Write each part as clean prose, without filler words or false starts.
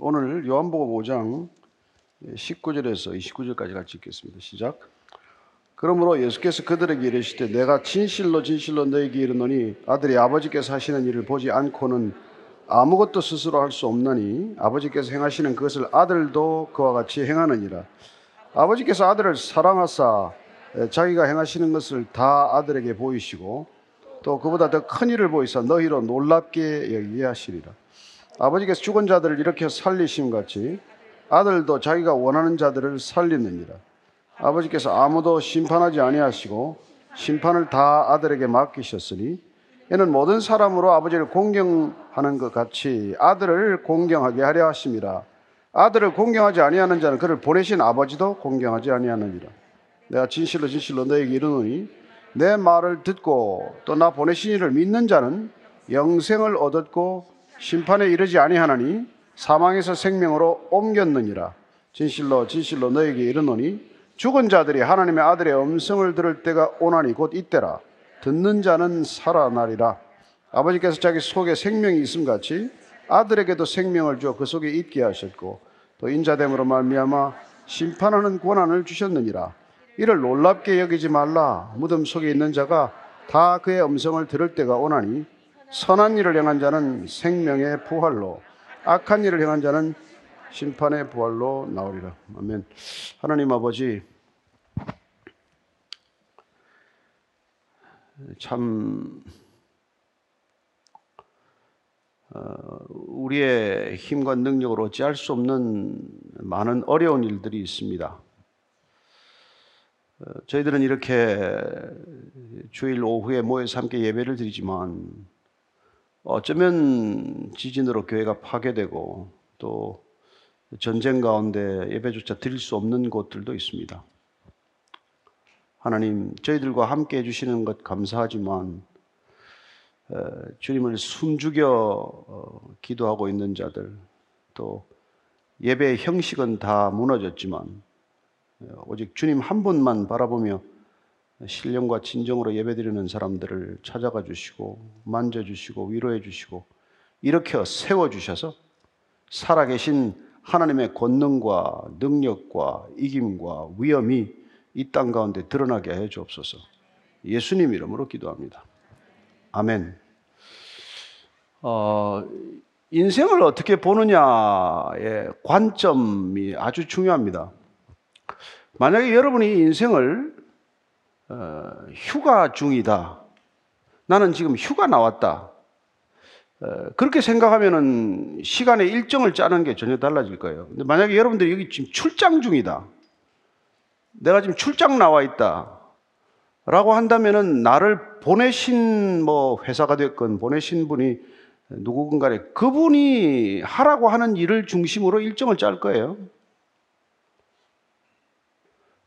오늘 요한복음 5장 19절에서 29절까지 같이 읽겠습니다. 시작. 그러므로 예수께서 그들에게 이르시되 내가 진실로 진실로 너에게 이르노니 아들이 아버지께서 하시는 일을 보지 않고는 아무것도 스스로 할 수 없나니 아버지께서 행하시는 그것을 아들도 그와 같이 행하느니라. 아버지께서 아들을 사랑하사 자기가 행하시는 것을 다 아들에게 보이시고 또 그보다 더 큰 일을 보이사 너희로 놀랍게 여기게 하시리라. 아버지께서 죽은 자들을 일으켜 살리심 같이 아들도 자기가 원하는 자들을 살리느니라. 아버지께서 아무도 심판하지 아니하시고 심판을 다 아들에게 맡기셨으니 이는 모든 사람으로 아버지를 공경하는 것 같이 아들을 공경하게 하려 하심이라. 아들을 공경하지 아니하는 자는 그를 보내신 아버지도 공경하지 아니하느니라. 내가 진실로 진실로 너에게 이르노니 내 말을 듣고 또 나 보내신 이를 믿는 자는 영생을 얻었고 심판에 이르지 아니하나니 사망에서 생명으로 옮겼느니라. 진실로 진실로 너에게 이르노니 죽은 자들이 하나님의 아들의 음성을 들을 때가 오나니 곧 이때라. 듣는 자는 살아나리라. 아버지께서 자기 속에 생명이 있음같이 아들에게도 생명을 주어 그 속에 있게 하셨고 또 인자됨으로 말미암아 심판하는 권한을 주셨느니라. 이를 놀랍게 여기지 말라. 무덤 속에 있는 자가 다 그의 음성을 들을 때가 오나니 선한 일을 행한 자는 생명의 부활로 악한 일을 행한 자는 심판의 부활로 나오리라. 아멘. 하나님 아버지, 참 우리의 힘과 능력으로 어찌할 수 없는 많은 어려운 일들이 있습니다. 저희들은 이렇게 주일 오후에 모여서 함께 예배를 드리지만 어쩌면 지진으로 교회가 파괴되고 또 전쟁 가운데 예배조차 드릴 수 없는 곳들도 있습니다. 하나님, 저희들과 함께 해주시는 것 감사하지만 주님을 숨죽여 기도하고 있는 자들, 또 예배의 형식은 다 무너졌지만 오직 주님 한 분만 바라보며 신령과 진정으로 예배드리는 사람들을 찾아가 주시고 만져주시고 위로해 주시고 일으켜 세워주셔서 살아계신 하나님의 권능과 능력과 이김과 위엄이 이 땅 가운데 드러나게 해 주옵소서. 예수님 이름으로 기도합니다. 아멘. 인생을 어떻게 보느냐의 관점이 아주 중요합니다. 만약에 여러분이 인생을 휴가 중이다, 나는 지금 휴가 나왔다, 그렇게 생각하면은 시간의 일정을 짜는 게 전혀 달라질 거예요. 근데 만약에 여러분들이 여기 지금 출장 중이다, 내가 지금 출장 나와 있다 라고 한다면은 나를 보내신 회사가 됐건 보내신 분이 누구건 간에 그분이 하라고 하는 일을 중심으로 일정을 짤 거예요.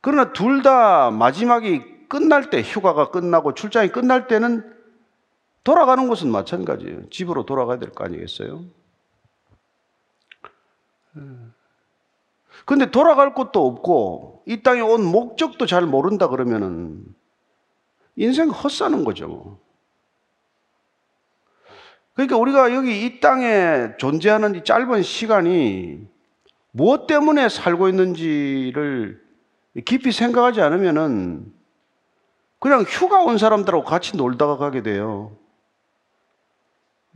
그러나 둘 다 마지막이 끝날 때, 휴가가 끝나고 출장이 끝날 때는 돌아가는 곳은 마찬가지예요. 집으로 돌아가야 될 거 아니겠어요? 근데 돌아갈 곳도 없고 이 땅에 온 목적도 잘 모른다 그러면은 인생 헛사는 거죠. 그러니까 우리가 여기 이 땅에 존재하는 이 짧은 시간이 무엇 때문에 살고 있는지를 깊이 생각하지 않으면은 그냥 휴가 온 사람들하고 같이 놀다가 가게 돼요.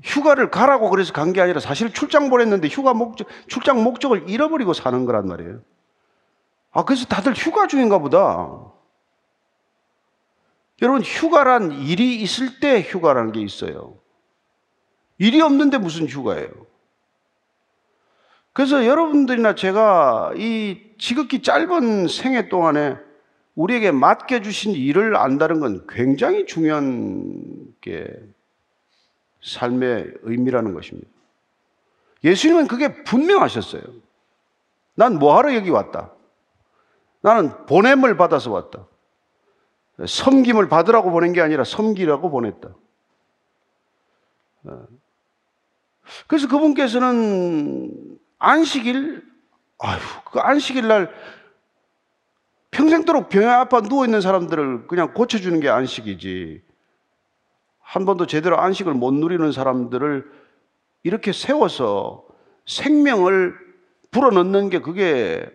휴가를 가라고 그래서 간 게 아니라 사실 출장 보냈는데 출장 목적을 잃어버리고 사는 거란 말이에요. 아, 그래서 다들 휴가 중인가 보다. 여러분, 휴가란 일이 있을 때 휴가라는 게 있어요. 일이 없는데 무슨 휴가예요? 그래서 여러분들이나 제가 이 지극히 짧은 생애 동안에 우리에게 맡겨주신 일을 안다는 건 굉장히 중요한 게 삶의 의미라는 것입니다. 예수님은 그게 분명하셨어요. 난 뭐하러 여기 왔다. 나는 보냄을 받아서 왔다. 섬김을 받으라고 보낸 게 아니라 섬기라고 보냈다. 그래서 그분께서는 그 안식일 날 평생도록 병에 아파 누워있는 사람들을 그냥 고쳐주는 게 안식이지, 한 번도 제대로 안식을 못 누리는 사람들을 이렇게 세워서 생명을 불어넣는 게 그게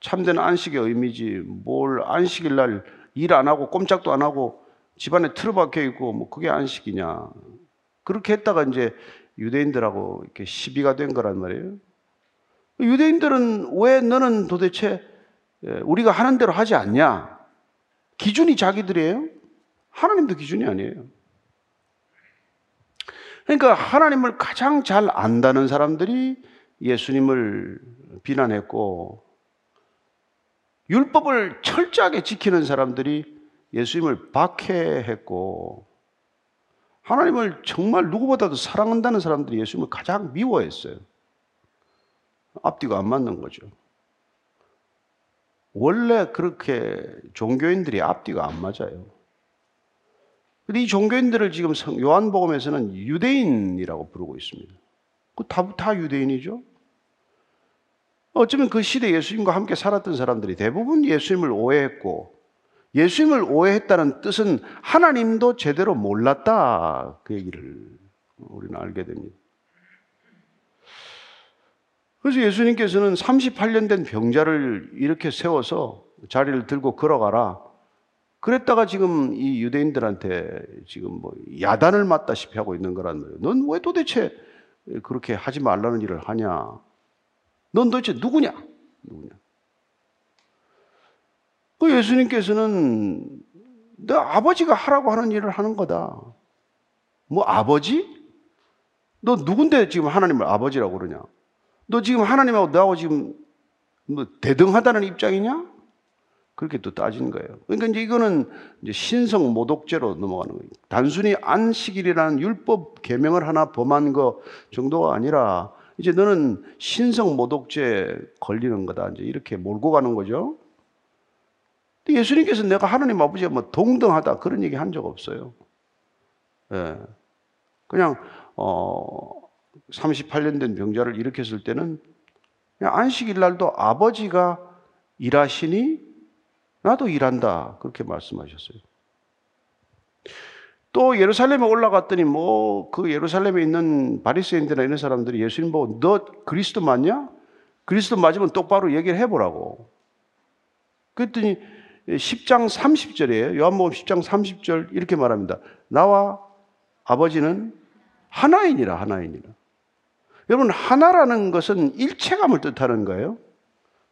참된 안식의 의미지. 뭘 안식일 날 일 안 하고 꼼짝도 안 하고 집안에 틀어박혀 있고 뭐 그게 안식이냐. 그렇게 했다가 이제 유대인들하고 이렇게 시비가 된 거란 말이에요. 유대인들은 왜 너는 도대체 우리가 하는 대로 하지 않냐. 기준이 자기들이에요. 하나님도 기준이 아니에요. 그러니까 하나님을 가장 잘 안다는 사람들이 예수님을 비난했고, 율법을 철저하게 지키는 사람들이 예수님을 박해했고, 하나님을 정말 누구보다도 사랑한다는 사람들이 예수님을 가장 미워했어요. 앞뒤가 안 맞는 거죠. 원래 그렇게 종교인들이 앞뒤가 안 맞아요. 근데 이 종교인들을 지금 요한복음에서는 유대인이라고 부르고 있습니다. 다 유대인이죠. 어쩌면 그 시대 예수님과 함께 살았던 사람들이 대부분 예수님을 오해했고, 예수님을 오해했다는 뜻은 하나님도 제대로 몰랐다, 그 얘기를 우리는 알게 됩니다. 그래서 예수님께서는 38년 된 병자를 이렇게 세워서 자리를 들고 걸어가라 그랬다가 지금 이 유대인들한테 지금 뭐 야단을 맞다시피 하고 있는 거란 말이에요. 넌 왜 도대체 그렇게 하지 말라는 일을 하냐? 넌 도대체 누구냐? 누구냐? 그 예수님께서는 너 아버지가 하라고 하는 일을 하는 거다. 뭐 아버지? 너 누군데 지금 하나님을 아버지라고 그러냐? 너 지금 하나님하고 너하고 지금 뭐 대등하다는 입장이냐? 그렇게 또 따진 거예요. 그러니까 이제 이거는 이제 신성 모독죄로 넘어가는 거예요. 단순히 안식일이라는 율법 계명을 하나 범한 거 정도가 아니라 이제 너는 신성 모독죄에 걸리는 거다. 이제 이렇게 몰고 가는 거죠. 근데 예수님께서 내가 하나님 아버지와 뭐 동등하다 그런 얘기 한 적 없어요. 예. 그냥 38년 된 병자를 일으켰을 때는 그냥 안식일 날도 아버지가 일하시니 나도 일한다 그렇게 말씀하셨어요. 또 예루살렘에 올라갔더니 뭐 그 예루살렘에 있는 바리새인들이나 이런 사람들이 예수님 보고 너 그리스도 맞냐? 그리스도 맞으면 똑바로 얘기를 해보라고. 그랬더니 10장 30절이에요. 요한복음 10장 30절 이렇게 말합니다. 나와 아버지는 하나이니라. 하나이니라. 여러분, 하나라는 것은 일체감을 뜻하는 거예요.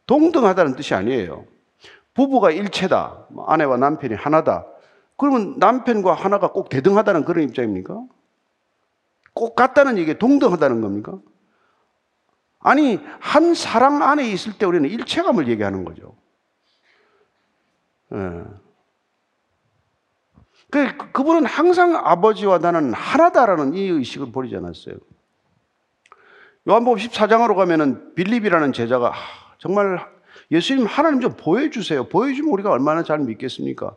동등하다는 뜻이 아니에요. 부부가 일체다. 아내와 남편이 하나다. 그러면 남편과 하나가 꼭 대등하다는 그런 입장입니까? 꼭 같다는 얘기에 동등하다는 겁니까? 아니, 한 사랑 안에 있을 때 우리는 일체감을 얘기하는 거죠. 예. 그분은 항상 아버지와 나는 하나다라는 이 의식을 버리지 않았어요. 요한복음 14장으로 가면은 빌립이라는 제자가 정말 예수님 하나님 좀 보여주세요. 보여주면 우리가 얼마나 잘 믿겠습니까?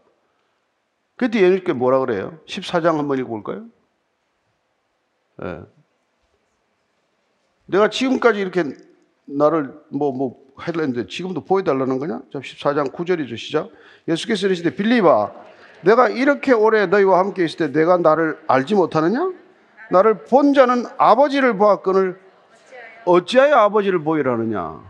그때 예수님께 뭐라 그래요? 14장 한번 읽어볼까요? 네. 내가 지금까지 이렇게 나를 뭐 했는데 지금도 보여달라는 거냐? 14장 9절이죠. 시작. 예수께서 이르시되 빌립아 내가 이렇게 오래 너희와 함께 있을 때 내가 나를 알지 못하느냐? 나를 본 자는 아버지를 보았거늘 어찌하여 아버지를 보이라 하느냐?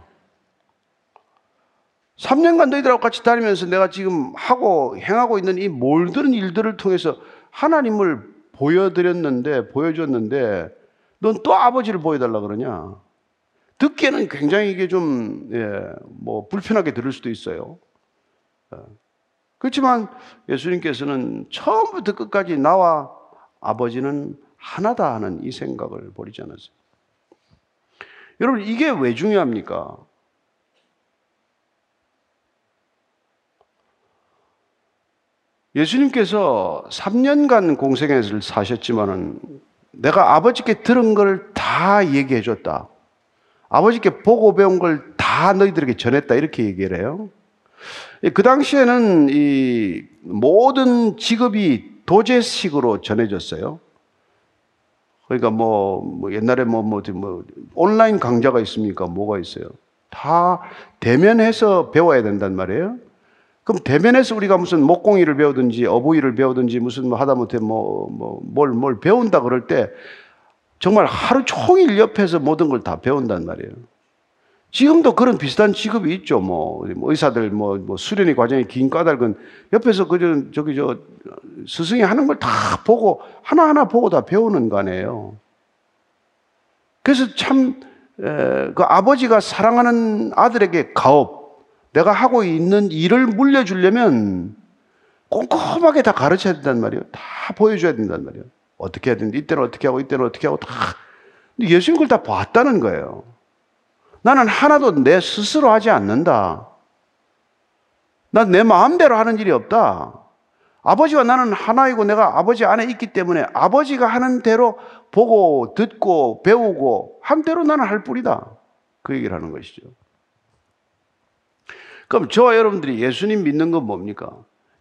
3년간 너희들하고 같이 다니면서 내가 지금 하고 행하고 있는 이 몰드는 일들을 통해서 하나님을 보여줬는데 넌 또 아버지를 보여달라 그러냐? 듣기에는 굉장히 이게 좀 뭐 불편하게 들을 수도 있어요. 그렇지만 예수님께서는 처음부터 끝까지 나와 아버지는 하나다 하는 이 생각을 버리지 않았어요. 여러분, 이게 왜 중요합니까? 예수님께서 3년간 공생애를 사셨지만은 내가 아버지께 들은 걸 다 얘기해 줬다. 아버지께 보고 배운 걸 다 너희들에게 전했다. 이렇게 얘기를 해요. 그 당시에는 이 모든 직업이 도제식으로 전해졌어요. 그러니까 뭐 옛날에 뭐 온라인 강좌가 있습니까? 뭐가 있어요? 다 대면해서 배워야 된단 말이에요. 그럼 대면에서 우리가 무슨 목공일을 배우든지 어부일을 배우든지 무슨 하다못해 뭘 배운다 그럴 때 정말 하루 종일 옆에서 모든 걸 다 배운단 말이에요. 지금도 그런 비슷한 직업이 있죠. 뭐 의사들 뭐 수련의 과정이 긴 까닭은 옆에서 그저 저기 저 스승이 하는 걸 다 보고 하나하나 보고 다 배우는 거 아니에요. 그래서 참 그 아버지가 사랑하는 아들에게 가업, 내가 하고 있는 일을 물려주려면 꼼꼼하게 다 가르쳐야 된단 말이에요. 다 보여줘야 된단 말이에요. 어떻게 해야 되는지, 이때는 어떻게 하고 이때는 어떻게 하고 다. 근데 예수님 그걸 다 봤다는 거예요. 나는 하나도 내 스스로 하지 않는다. 난 내 마음대로 하는 일이 없다. 아버지와 나는 하나이고 내가 아버지 안에 있기 때문에 아버지가 하는 대로 보고 듣고 배우고 한 대로 나는 할 뿐이다. 그 얘기를 하는 것이죠. 그럼 저와 여러분들이 예수님 믿는 건 뭡니까?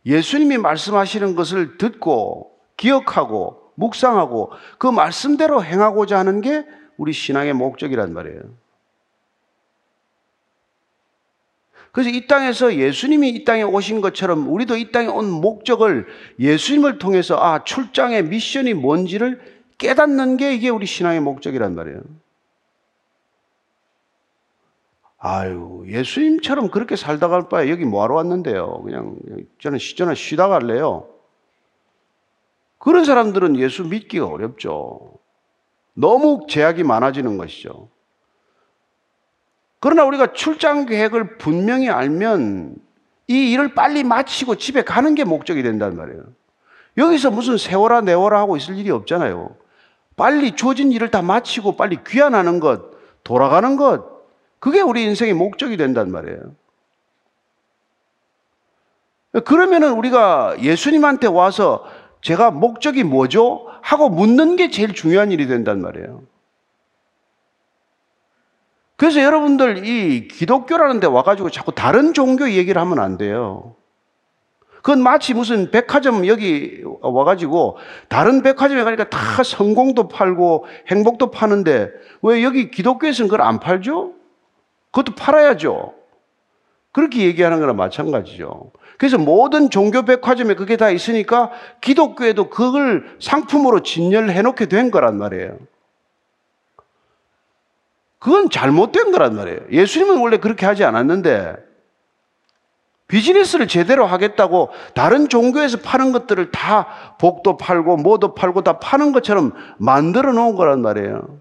예수님이 말씀하시는 것을 듣고 기억하고 묵상하고 그 말씀대로 행하고자 하는 게 우리 신앙의 목적이란 말이에요. 그래서 이 땅에서 예수님이 이 땅에 오신 것처럼 우리도 이 땅에 온 목적을 예수님을 통해서 아, 출장의 미션이 뭔지를 깨닫는 게 이게 우리 신앙의 목적이란 말이에요. 아유, 예수님처럼 그렇게 살다 갈 바에 여기 뭐하러 왔는데요. 그냥 저는 쉬다 갈래요. 그런 사람들은 예수 믿기가 어렵죠. 너무 제약이 많아지는 것이죠. 그러나 우리가 출장 계획을 분명히 알면 이 일을 빨리 마치고 집에 가는 게 목적이 된단 말이에요. 여기서 무슨 세워라 내워라 하고 있을 일이 없잖아요. 빨리 주어진 일을 다 마치고 빨리 귀환하는 것, 돌아가는 것, 그게 우리 인생의 목적이 된단 말이에요. 그러면은 우리가 예수님한테 와서 제가 목적이 뭐죠? 하고 묻는 게 제일 중요한 일이 된단 말이에요. 그래서 여러분들 이 기독교라는 데 와가지고 자꾸 다른 종교 얘기를 하면 안 돼요. 그건 마치 무슨 백화점 여기 와가지고 다른 백화점에 가니까 다 성공도 팔고 행복도 파는데 왜 여기 기독교에서는 그걸 안 팔죠? 그것도 팔아야죠. 그렇게 얘기하는 거랑 마찬가지죠. 그래서 모든 종교 백화점에 그게 다 있으니까 기독교에도 그걸 상품으로 진열해 놓게 된 거란 말이에요. 그건 잘못된 거란 말이에요. 예수님은 원래 그렇게 하지 않았는데 비즈니스를 제대로 하겠다고 다른 종교에서 파는 것들을 다 복도 팔고 뭐도 팔고 다 파는 것처럼 만들어 놓은 거란 말이에요.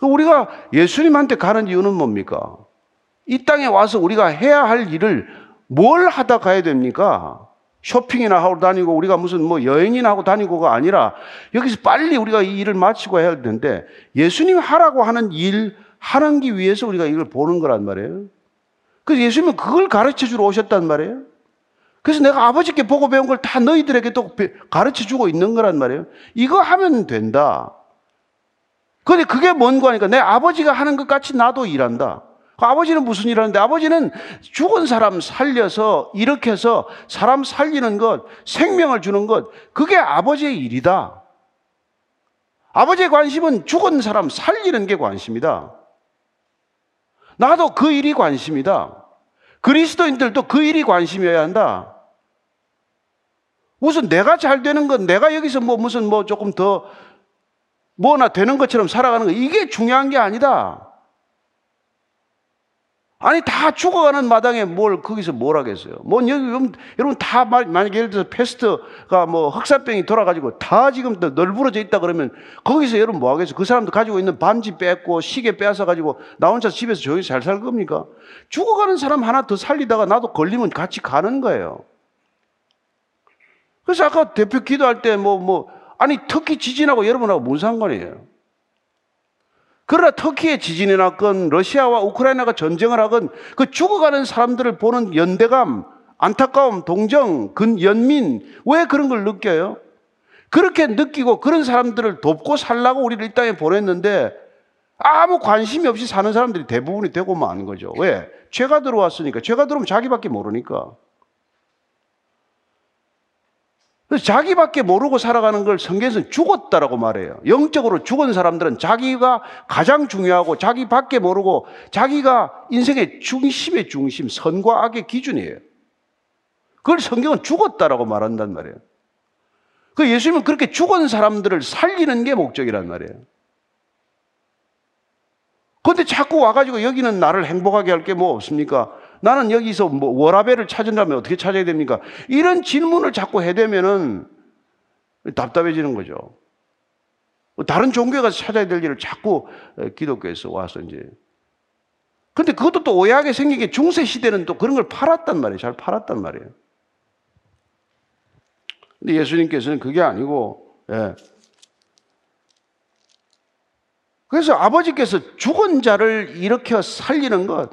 우리가 예수님한테 가는 이유는 뭡니까? 이 땅에 와서 우리가 해야 할 일을 뭘 하다 가야 됩니까? 쇼핑이나 하고 다니고 우리가 무슨 뭐 여행이나 하고 다니고가 아니라 여기서 빨리 우리가 이 일을 마치고 해야 할 텐데 예수님 하라고 하는 일 하기 위해서 우리가 이걸 보는 거란 말이에요. 그래서 예수님은 그걸 가르쳐 주러 오셨단 말이에요. 그래서 내가 아버지께 보고 배운 걸 다 너희들에게 또 가르쳐 주고 있는 거란 말이에요. 이거 하면 된다. 근데 그게 뭔가 하니까 내 아버지가 하는 것 같이 나도 일한다. 아버지는 무슨 일을 하는데 아버지는 죽은 사람 살려서 일으켜서 사람 살리는 것, 생명을 주는 것, 그게 아버지의 일이다. 아버지의 관심은 죽은 사람 살리는 게 관심이다. 나도 그 일이 관심이다. 그리스도인들도 그 일이 관심이어야 한다. 무슨 내가 잘 되는 것, 내가 여기서 뭐 무슨 뭐 조금 더 뭐나 되는 것처럼 살아가는 것, 이게 중요한 게 아니다. 아니 다 죽어가는 마당에 뭘 거기서 뭘 하겠어요? 뭐 여러분 다 만약에 예를 들어서 패스트가 뭐 흑사병이 돌아가지고 다 지금 널브러져 있다 그러면 거기서 여러분 뭐 하겠어요? 그 사람도 가지고 있는 반지 뺏고 시계 빼앗아 가지고 나 혼자 집에서 조용히 잘 살 겁니까? 죽어가는 사람 하나 더 살리다가 나도 걸리면 같이 가는 거예요. 그래서 아까 대표 기도할 때 아니 터키 지진하고 여러분하고 뭔 상관이에요? 그러나 터키의 지진이 났건 러시아와 우크라이나가 전쟁을 하건 그 죽어가는 사람들을 보는 연대감, 안타까움, 동정, 연민, 왜 그런 걸 느껴요? 그렇게 느끼고 그런 사람들을 돕고 살라고 우리를 이 땅에 보냈는데 아무 관심이 없이 사는 사람들이 대부분이 되고 마는 거죠. 왜? 죄가 들어왔으니까. 죄가 들어오면 자기밖에 모르니까. 그래서 자기밖에 모르고 살아가는 걸 성경에서는 죽었다라고 말해요. 영적으로 죽은 사람들은 자기가 가장 중요하고 자기밖에 모르고 자기가 인생의 중심의 중심, 선과 악의 기준이에요. 그걸 성경은 죽었다라고 말한단 말이에요. 그 예수님은 그렇게 죽은 사람들을 살리는 게 목적이란 말이에요. 그런데 자꾸 와가지고 여기는 나를 행복하게 할 게 뭐 없습니까? 나는 여기서 뭐 워라벨을 찾으려면 어떻게 찾아야 됩니까? 이런 질문을 자꾸 해대면은 답답해지는 거죠. 다른 종교에 가서 찾아야 될 일을 자꾸 기독교에서 와서 이제. 근데 그것도 또 오해하게 생긴 게 중세 시대는 또 그런 걸 팔았단 말이에요. 잘 팔았단 말이에요. 근데 예수님께서는 그게 아니고, 예. 그래서 아버지께서 죽은 자를 일으켜 살리는 것,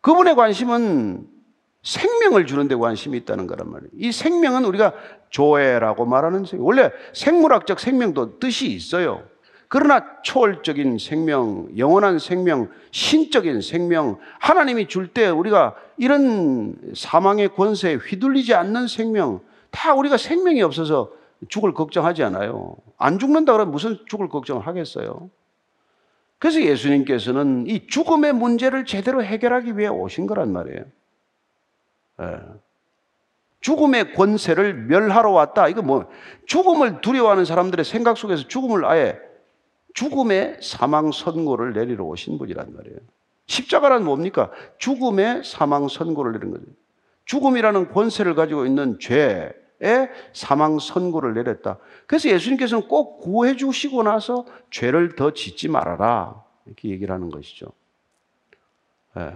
그분의 관심은 생명을 주는 데 관심이 있다는 거란 말이에요. 이 생명은 우리가 조애라고 말하는 생명. 원래 생물학적 생명도 뜻이 있어요. 그러나 초월적인 생명, 영원한 생명, 신적인 생명, 하나님이 줄 때 우리가 이런 사망의 권세에 휘둘리지 않는 생명, 다 우리가 생명이 없어서 죽을 걱정하지 않아요. 안 죽는다 그러면 무슨 죽을 걱정을 하겠어요. 그래서 예수님께서는 이 죽음의 문제를 제대로 해결하기 위해 오신 거란 말이에요. 예. 죽음의 권세를 멸하러 왔다. 이거 뭐, 죽음을 두려워하는 사람들의 생각 속에서 죽음을 아예 죽음의 사망 선고를 내리러 오신 분이란 말이에요. 십자가란 뭡니까? 죽음의 사망 선고를 내린 거죠. 죽음이라는 권세를 가지고 있는 죄에 사망 선고를 내렸다. 그래서 예수님께서는 꼭 구해 주시고 나서 죄를 더 짓지 말아라. 이렇게 얘기를 하는 것이죠. 예.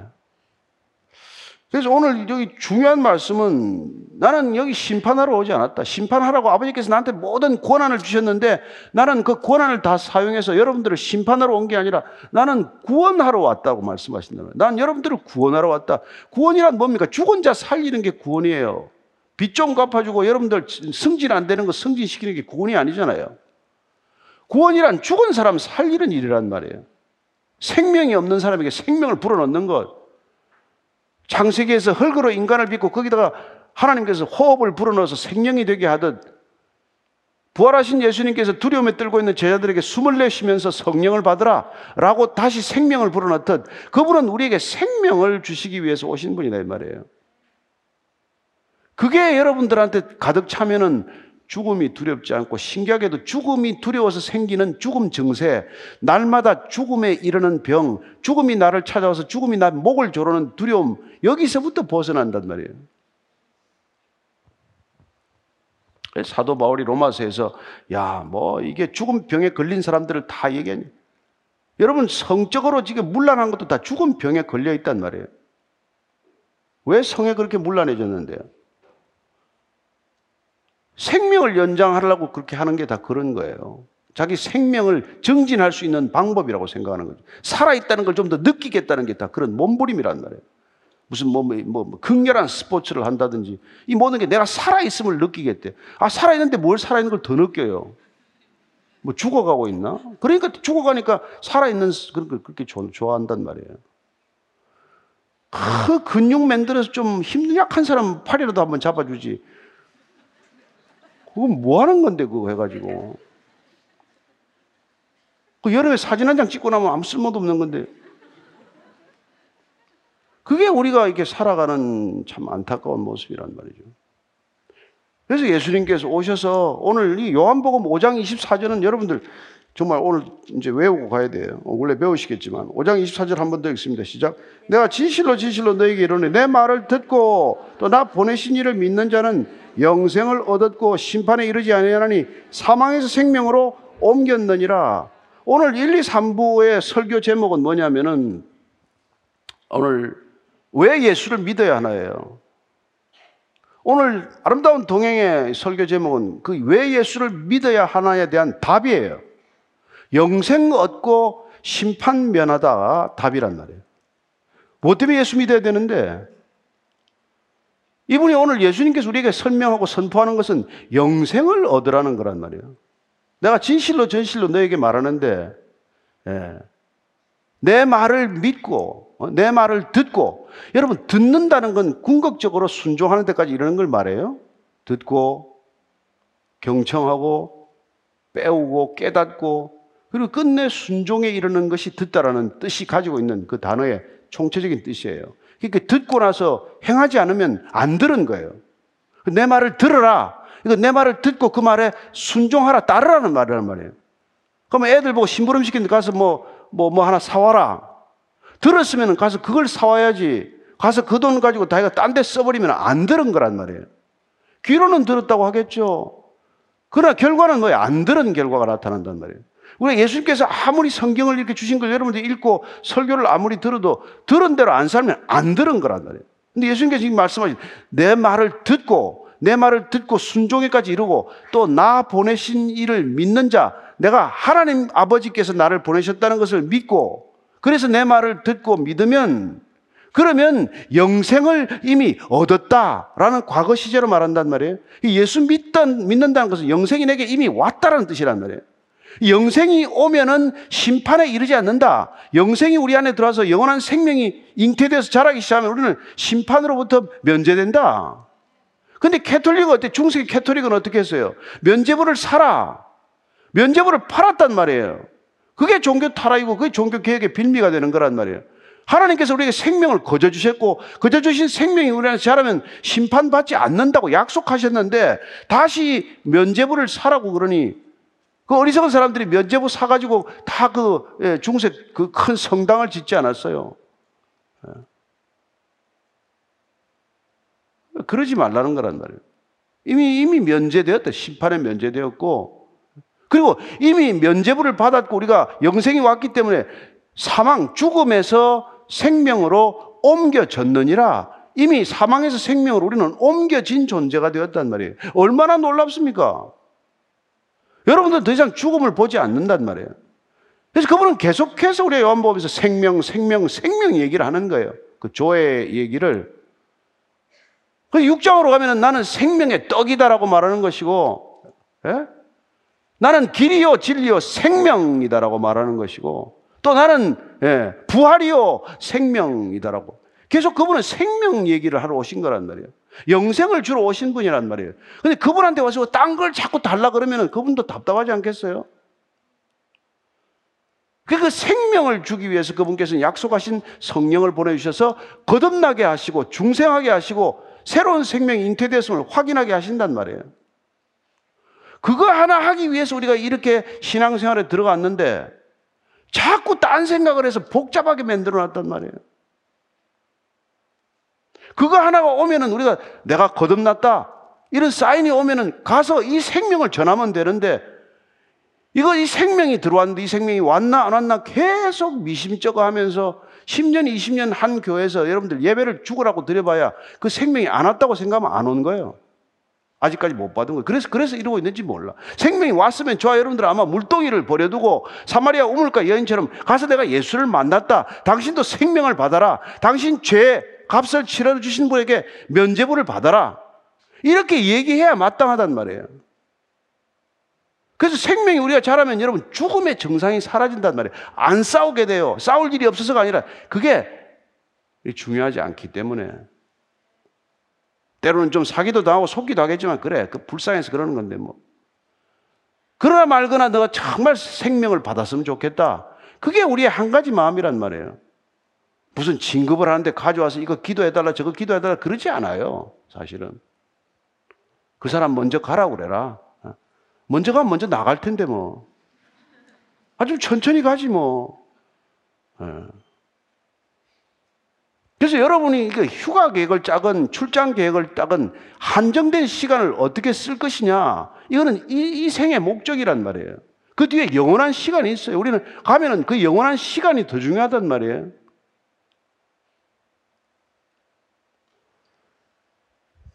그래서 오늘 여기 중요한 말씀은 나는 여기 심판하러 오지 않았다. 심판하라고 아버지께서 나한테 모든 권한을 주셨는데 나는 그 권한을 다 사용해서 여러분들을 심판하러 온 게 아니라 나는 구원하러 왔다고 말씀하신다면, 난 여러분들을 구원하러 왔다. 구원이란 뭡니까? 죽은 자 살리는 게 구원이에요. 빚 좀 갚아주고 여러분들 승진 안 되는 거 승진시키는 게 구원이 아니잖아요. 구원이란 죽은 사람 살리는 일이란 말이에요. 생명이 없는 사람에게 생명을 불어넣는 것. 창세기에서 흙으로 인간을 빚고 거기다가 하나님께서 호흡을 불어넣어서 생명이 되게 하듯, 부활하신 예수님께서 두려움에 떨고 있는 제자들에게 숨을 내쉬면서 성령을 받으라 라고 다시 생명을 불어넣듯, 그분은 우리에게 생명을 주시기 위해서 오신 분이다 이 말이에요. 그게 여러분들한테 가득 차면은 죽음이 두렵지 않고, 신기하게도 죽음이 두려워서 생기는 죽음 증세, 날마다 죽음에 이르는 병, 죽음이 나를 찾아와서 죽음이 나 목을 조르는 두려움, 여기서부터 벗어난단 말이에요. 사도 바울이 로마서에서 야, 뭐 이게 죽음 병에 걸린 사람들을 다 얘기하니, 여러분 성적으로 지금 문란한 것도 다 죽음 병에 걸려 있단 말이에요. 왜 성에 그렇게 문란해졌는데요? 생명을 연장하려고 그렇게 하는 게 다 그런 거예요. 자기 생명을 증진할 수 있는 방법이라고 생각하는 거죠. 살아있다는 걸 좀 더 느끼겠다는 게 다 그런 몸부림이란 말이에요. 무슨 뭐 극렬한 스포츠를 한다든지, 이 모든 게 내가 살아있음을 느끼겠대. 아, 살아있는데 뭘 살아있는 걸 더 느껴요. 뭐 죽어가고 있나? 그러니까 죽어가니까 살아있는 걸 그렇게 좋아한단 말이에요. 그 근육 만들어서 좀 힘 약한 사람 팔이라도 한번 잡아주지. 그건 뭐 하는 건데, 그거 해가지고. 그 여름에 사진 한 장 찍고 나면 아무 쓸모도 없는 건데. 그게 우리가 이렇게 살아가는 참 안타까운 모습이란 말이죠. 그래서 예수님께서 오셔서 오늘 이 요한복음 5장 24절은 여러분들 정말 오늘 이제 외우고 가야 돼요. 원래 배우시겠지만 5장 24절 한 번 더 읽습니다. 시작. 내가 진실로 진실로 너에게 이르노니 내 말을 듣고 또 나 보내신 이를 믿는 자는 영생을 얻었고 심판에 이르지 아니하나니 사망에서 생명으로 옮겼느니라. 오늘 1, 2, 3부의 설교 제목은 뭐냐면은 오늘 왜 예수를 믿어야 하나예요. 오늘 아름다운 동행의 설교 제목은 그 왜 예수를 믿어야 하나에 대한 답이에요. 영생 얻고 심판 면하다가 답이란 말이에요. 뭐 때문에 예수 믿어야 되는데, 이분이 오늘 예수님께서 우리에게 설명하고 선포하는 것은 영생을 얻으라는 거란 말이에요. 내가 진실로 진실로 너에게 말하는데, 예. 내 말을 믿고 내 말을 듣고, 여러분 듣는다는 건 궁극적으로 순종하는 데까지 이르는 걸 말해요. 듣고 경청하고 배우고 깨닫고 그리고 끝내 순종에 이르는 것이 듣다라는 뜻이 가지고 있는 그 단어의 총체적인 뜻이에요. 그러니까 듣고 나서 행하지 않으면 안 들은 거예요. 내 말을 들어라. 이거 내 말을 듣고 그 말에 순종하라, 따르라는 말이란 말이에요. 그러면 애들 보고 심부름 시키는데 가서 뭐 하나 사와라. 들었으면 가서 그걸 사와야지. 가서 그 돈 가지고 자기가 딴 데 써버리면 안 들은 거란 말이에요. 귀로는 들었다고 하겠죠. 그러나 결과는 뭐예요? 안 들은 결과가 나타난단 말이에요. 우리 예수님께서 아무리 성경을 이렇게 주신 걸 여러분들이 읽고 설교를 아무리 들어도 들은 대로 안 살면 안 들은 거란 말이에요. 근데 예수님께서 지금 말씀하신 내 말을 듣고 순종에까지 이루고 또 나 보내신 이를 믿는 자, 내가 하나님 아버지께서 나를 보내셨다는 것을 믿고 그래서 내 말을 듣고 믿으면 그러면 영생을 이미 얻었다라는 과거 시제로 말한단 말이에요. 예수 믿는다는 것은 영생이 내게 이미 왔다라는 뜻이란 말이에요. 영생이 오면은 심판에 이르지 않는다. 영생이 우리 안에 들어와서 영원한 생명이 잉태돼서 자라기 시작하면 우리는 심판으로부터 면제된다. 근데 캐톨릭은 어때? 중세기 캐톨릭은 어떻게 했어요? 면제부를 사라. 면제부를 팔았단 말이에요. 그게 종교 타락이고 그게 종교 개혁의 빌미가 되는 거란 말이에요. 하나님께서 우리에게 생명을 거저 주셨고 거저 주신 생명이 우리 안에서 자라면 심판받지 않는다고 약속하셨는데 다시 면제부를 사라고 그러니 그 어리석은 사람들이 면제부 사가지고 다 그 중세 그 큰 성당을 짓지 않았어요. 그러지 말라는 거란 말이에요. 이미 면제되었다. 심판에 면제되었고 그리고 이미 면제부를 받았고 우리가 영생이 왔기 때문에 사망, 죽음에서 생명으로 옮겨졌느니라. 이미 사망에서 생명으로 우리는 옮겨진 존재가 되었단 말이에요. 얼마나 놀랍습니까? 여러분들은 더 이상 죽음을 보지 않는단 말이에요. 그래서 그분은 계속해서 우리의 요한복음에서 생명 얘기를 하는 거예요. 그 조의 얘기를. 그 6장으로 가면은 나는 생명의 떡이다라고 말하는 것이고, 예? 나는 길이요, 진리요, 생명이다라고 말하는 것이고, 또 나는 부활이요, 생명이다라고. 계속 그분은 생명 얘기를 하러 오신 거란 말이에요. 영생을 주러 오신 분이란 말이에요. 근데 그분한테 와서 딴 걸 자꾸 달라 그러면 그분도 답답하지 않겠어요? 그 생명을 주기 위해서 그분께서는 약속하신 성령을 보내주셔서 거듭나게 하시고 중생하게 하시고 새로운 생명이 잉태되었음을 확인하게 하신단 말이에요. 그거 하나 하기 위해서 우리가 이렇게 신앙생활에 들어갔는데 자꾸 딴 생각을 해서 복잡하게 만들어놨단 말이에요. 그거 하나가 오면은 우리가 내가 거듭났다 이런 사인이 오면은 가서 이 생명을 전하면 되는데 이거 이 생명이 들어왔는데 이 생명이 왔나 안 왔나 계속 미심쩍어 하면서 10년 20년 한 교회에서 여러분들 예배를 죽으라고 드려봐야 그 생명이 안 왔다고 생각하면 안 온 거예요. 아직까지 못 받은 거예요. 그래서 이러고 있는지 몰라. 생명이 왔으면 저와 여러분들 아마 물동이를 버려두고 사마리아 우물가 여인처럼 가서 내가 예수를 만났다, 당신도 생명을 받아라, 당신 죄 값을 치러주신 분에게 면제부를 받아라, 이렇게 얘기해야 마땅하단 말이에요. 그래서 생명이 우리가 자라면 여러분 죽음의 증상이 사라진단 말이에요. 안 싸우게 돼요. 싸울 일이 없어서가 아니라 그게 중요하지 않기 때문에. 때로는 좀 사기도 당하고 속기도 하겠지만 그래, 그 불쌍해서 그러는 건데 뭐. 그러나 말거나 너가 정말 생명을 받았으면 좋겠다. 그게 우리의 한 가지 마음이란 말이에요. 무슨 진급을 하는데 가져와서 이거 기도해달라 저거 기도해달라 그러지 않아요. 사실은 그 사람 먼저 가라고 그래라. 먼저 가면 먼저 나갈 텐데 뭐. 아주 천천히 가지 뭐. 그래서 여러분이 휴가 계획을 짜건 출장 계획을 짜건 한정된 시간을 어떻게 쓸 것이냐, 이거는 이 생의 목적이란 말이에요. 그 뒤에 영원한 시간이 있어요. 우리는 가면은 그 영원한 시간이 더 중요하단 말이에요.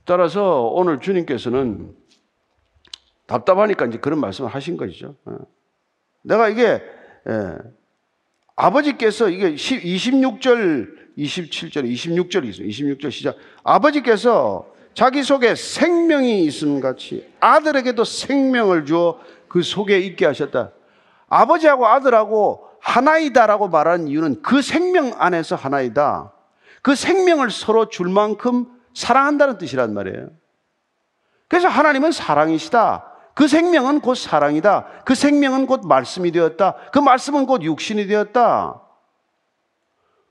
따라서 오늘 주님께서는 답답하니까 이제 그런 말씀을 하신 것이죠. 내가 이게 아버지께서 이게 26절이 있어요. 26절 시작. 아버지께서 자기 속에 생명이 있음 같이 아들에게도 생명을 주어 그 속에 있게 하셨다. 아버지하고 아들하고 하나이다라고 말하는 이유는 그 생명 안에서 하나이다. 그 생명을 서로 줄 만큼 사랑한다는 뜻이란 말이에요. 그래서 하나님은 사랑이시다. 그 생명은 곧 사랑이다. 그 생명은 곧 말씀이 되었다. 그 말씀은 곧 육신이 되었다.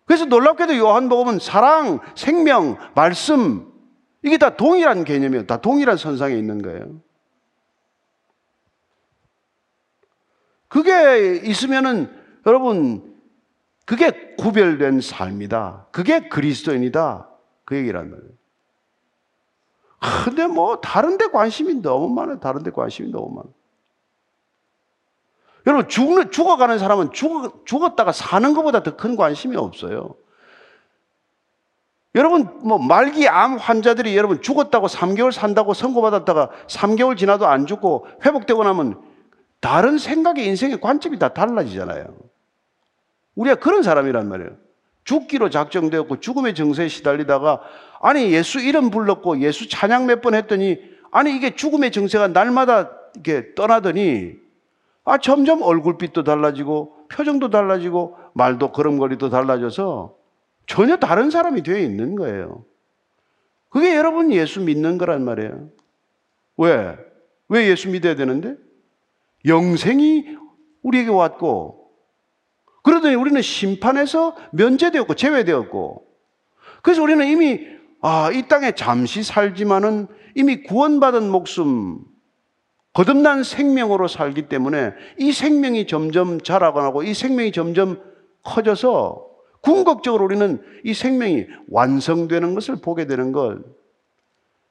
그래서 놀랍게도 요한복음은 사랑, 생명, 말씀, 이게 다 동일한 개념이에요. 다 동일한 선상에 있는 거예요. 그게 있으면은 여러분 그게 구별된 삶이다. 그게 그리스도인이다. 그 얘기란 말이에요. 근데 뭐 다른 데 관심이 너무 많아요. 다른 데 관심이 너무 많아요. 여러분 죽어가는 사람은 죽었다가 사는 것보다 더 큰 관심이 없어요. 여러분 뭐 말기 암 환자들이 여러분 죽었다고 3개월 산다고 선고받았다가 3개월 지나도 안 죽고 회복되고 나면 다른 생각의 인생의 관점이 다 달라지잖아요. 우리가 그런 사람이란 말이에요. 죽기로 작정되었고 죽음의 증세에 시달리다가 아니 예수 이름 불렀고 예수 찬양 몇 번 했더니 아니 이게 죽음의 증세가 날마다 이렇게 떠나더니 아 점점 얼굴빛도 달라지고 표정도 달라지고 말도 걸음걸이도 달라져서 전혀 다른 사람이 되어 있는 거예요. 그게 여러분 예수 믿는 거란 말이에요. 왜? 왜 예수 믿어야 되는데? 영생이 우리에게 왔고 그러더니 우리는 심판에서 면제되었고 제외되었고 그래서 우리는 이미 이 땅에 잠시 살지만은 이미 구원받은 목숨 거듭난 생명으로 살기 때문에 이 생명이 점점 자라가고 이 생명이 점점 커져서 궁극적으로 우리는 이 생명이 완성되는 것을 보게 되는 걸.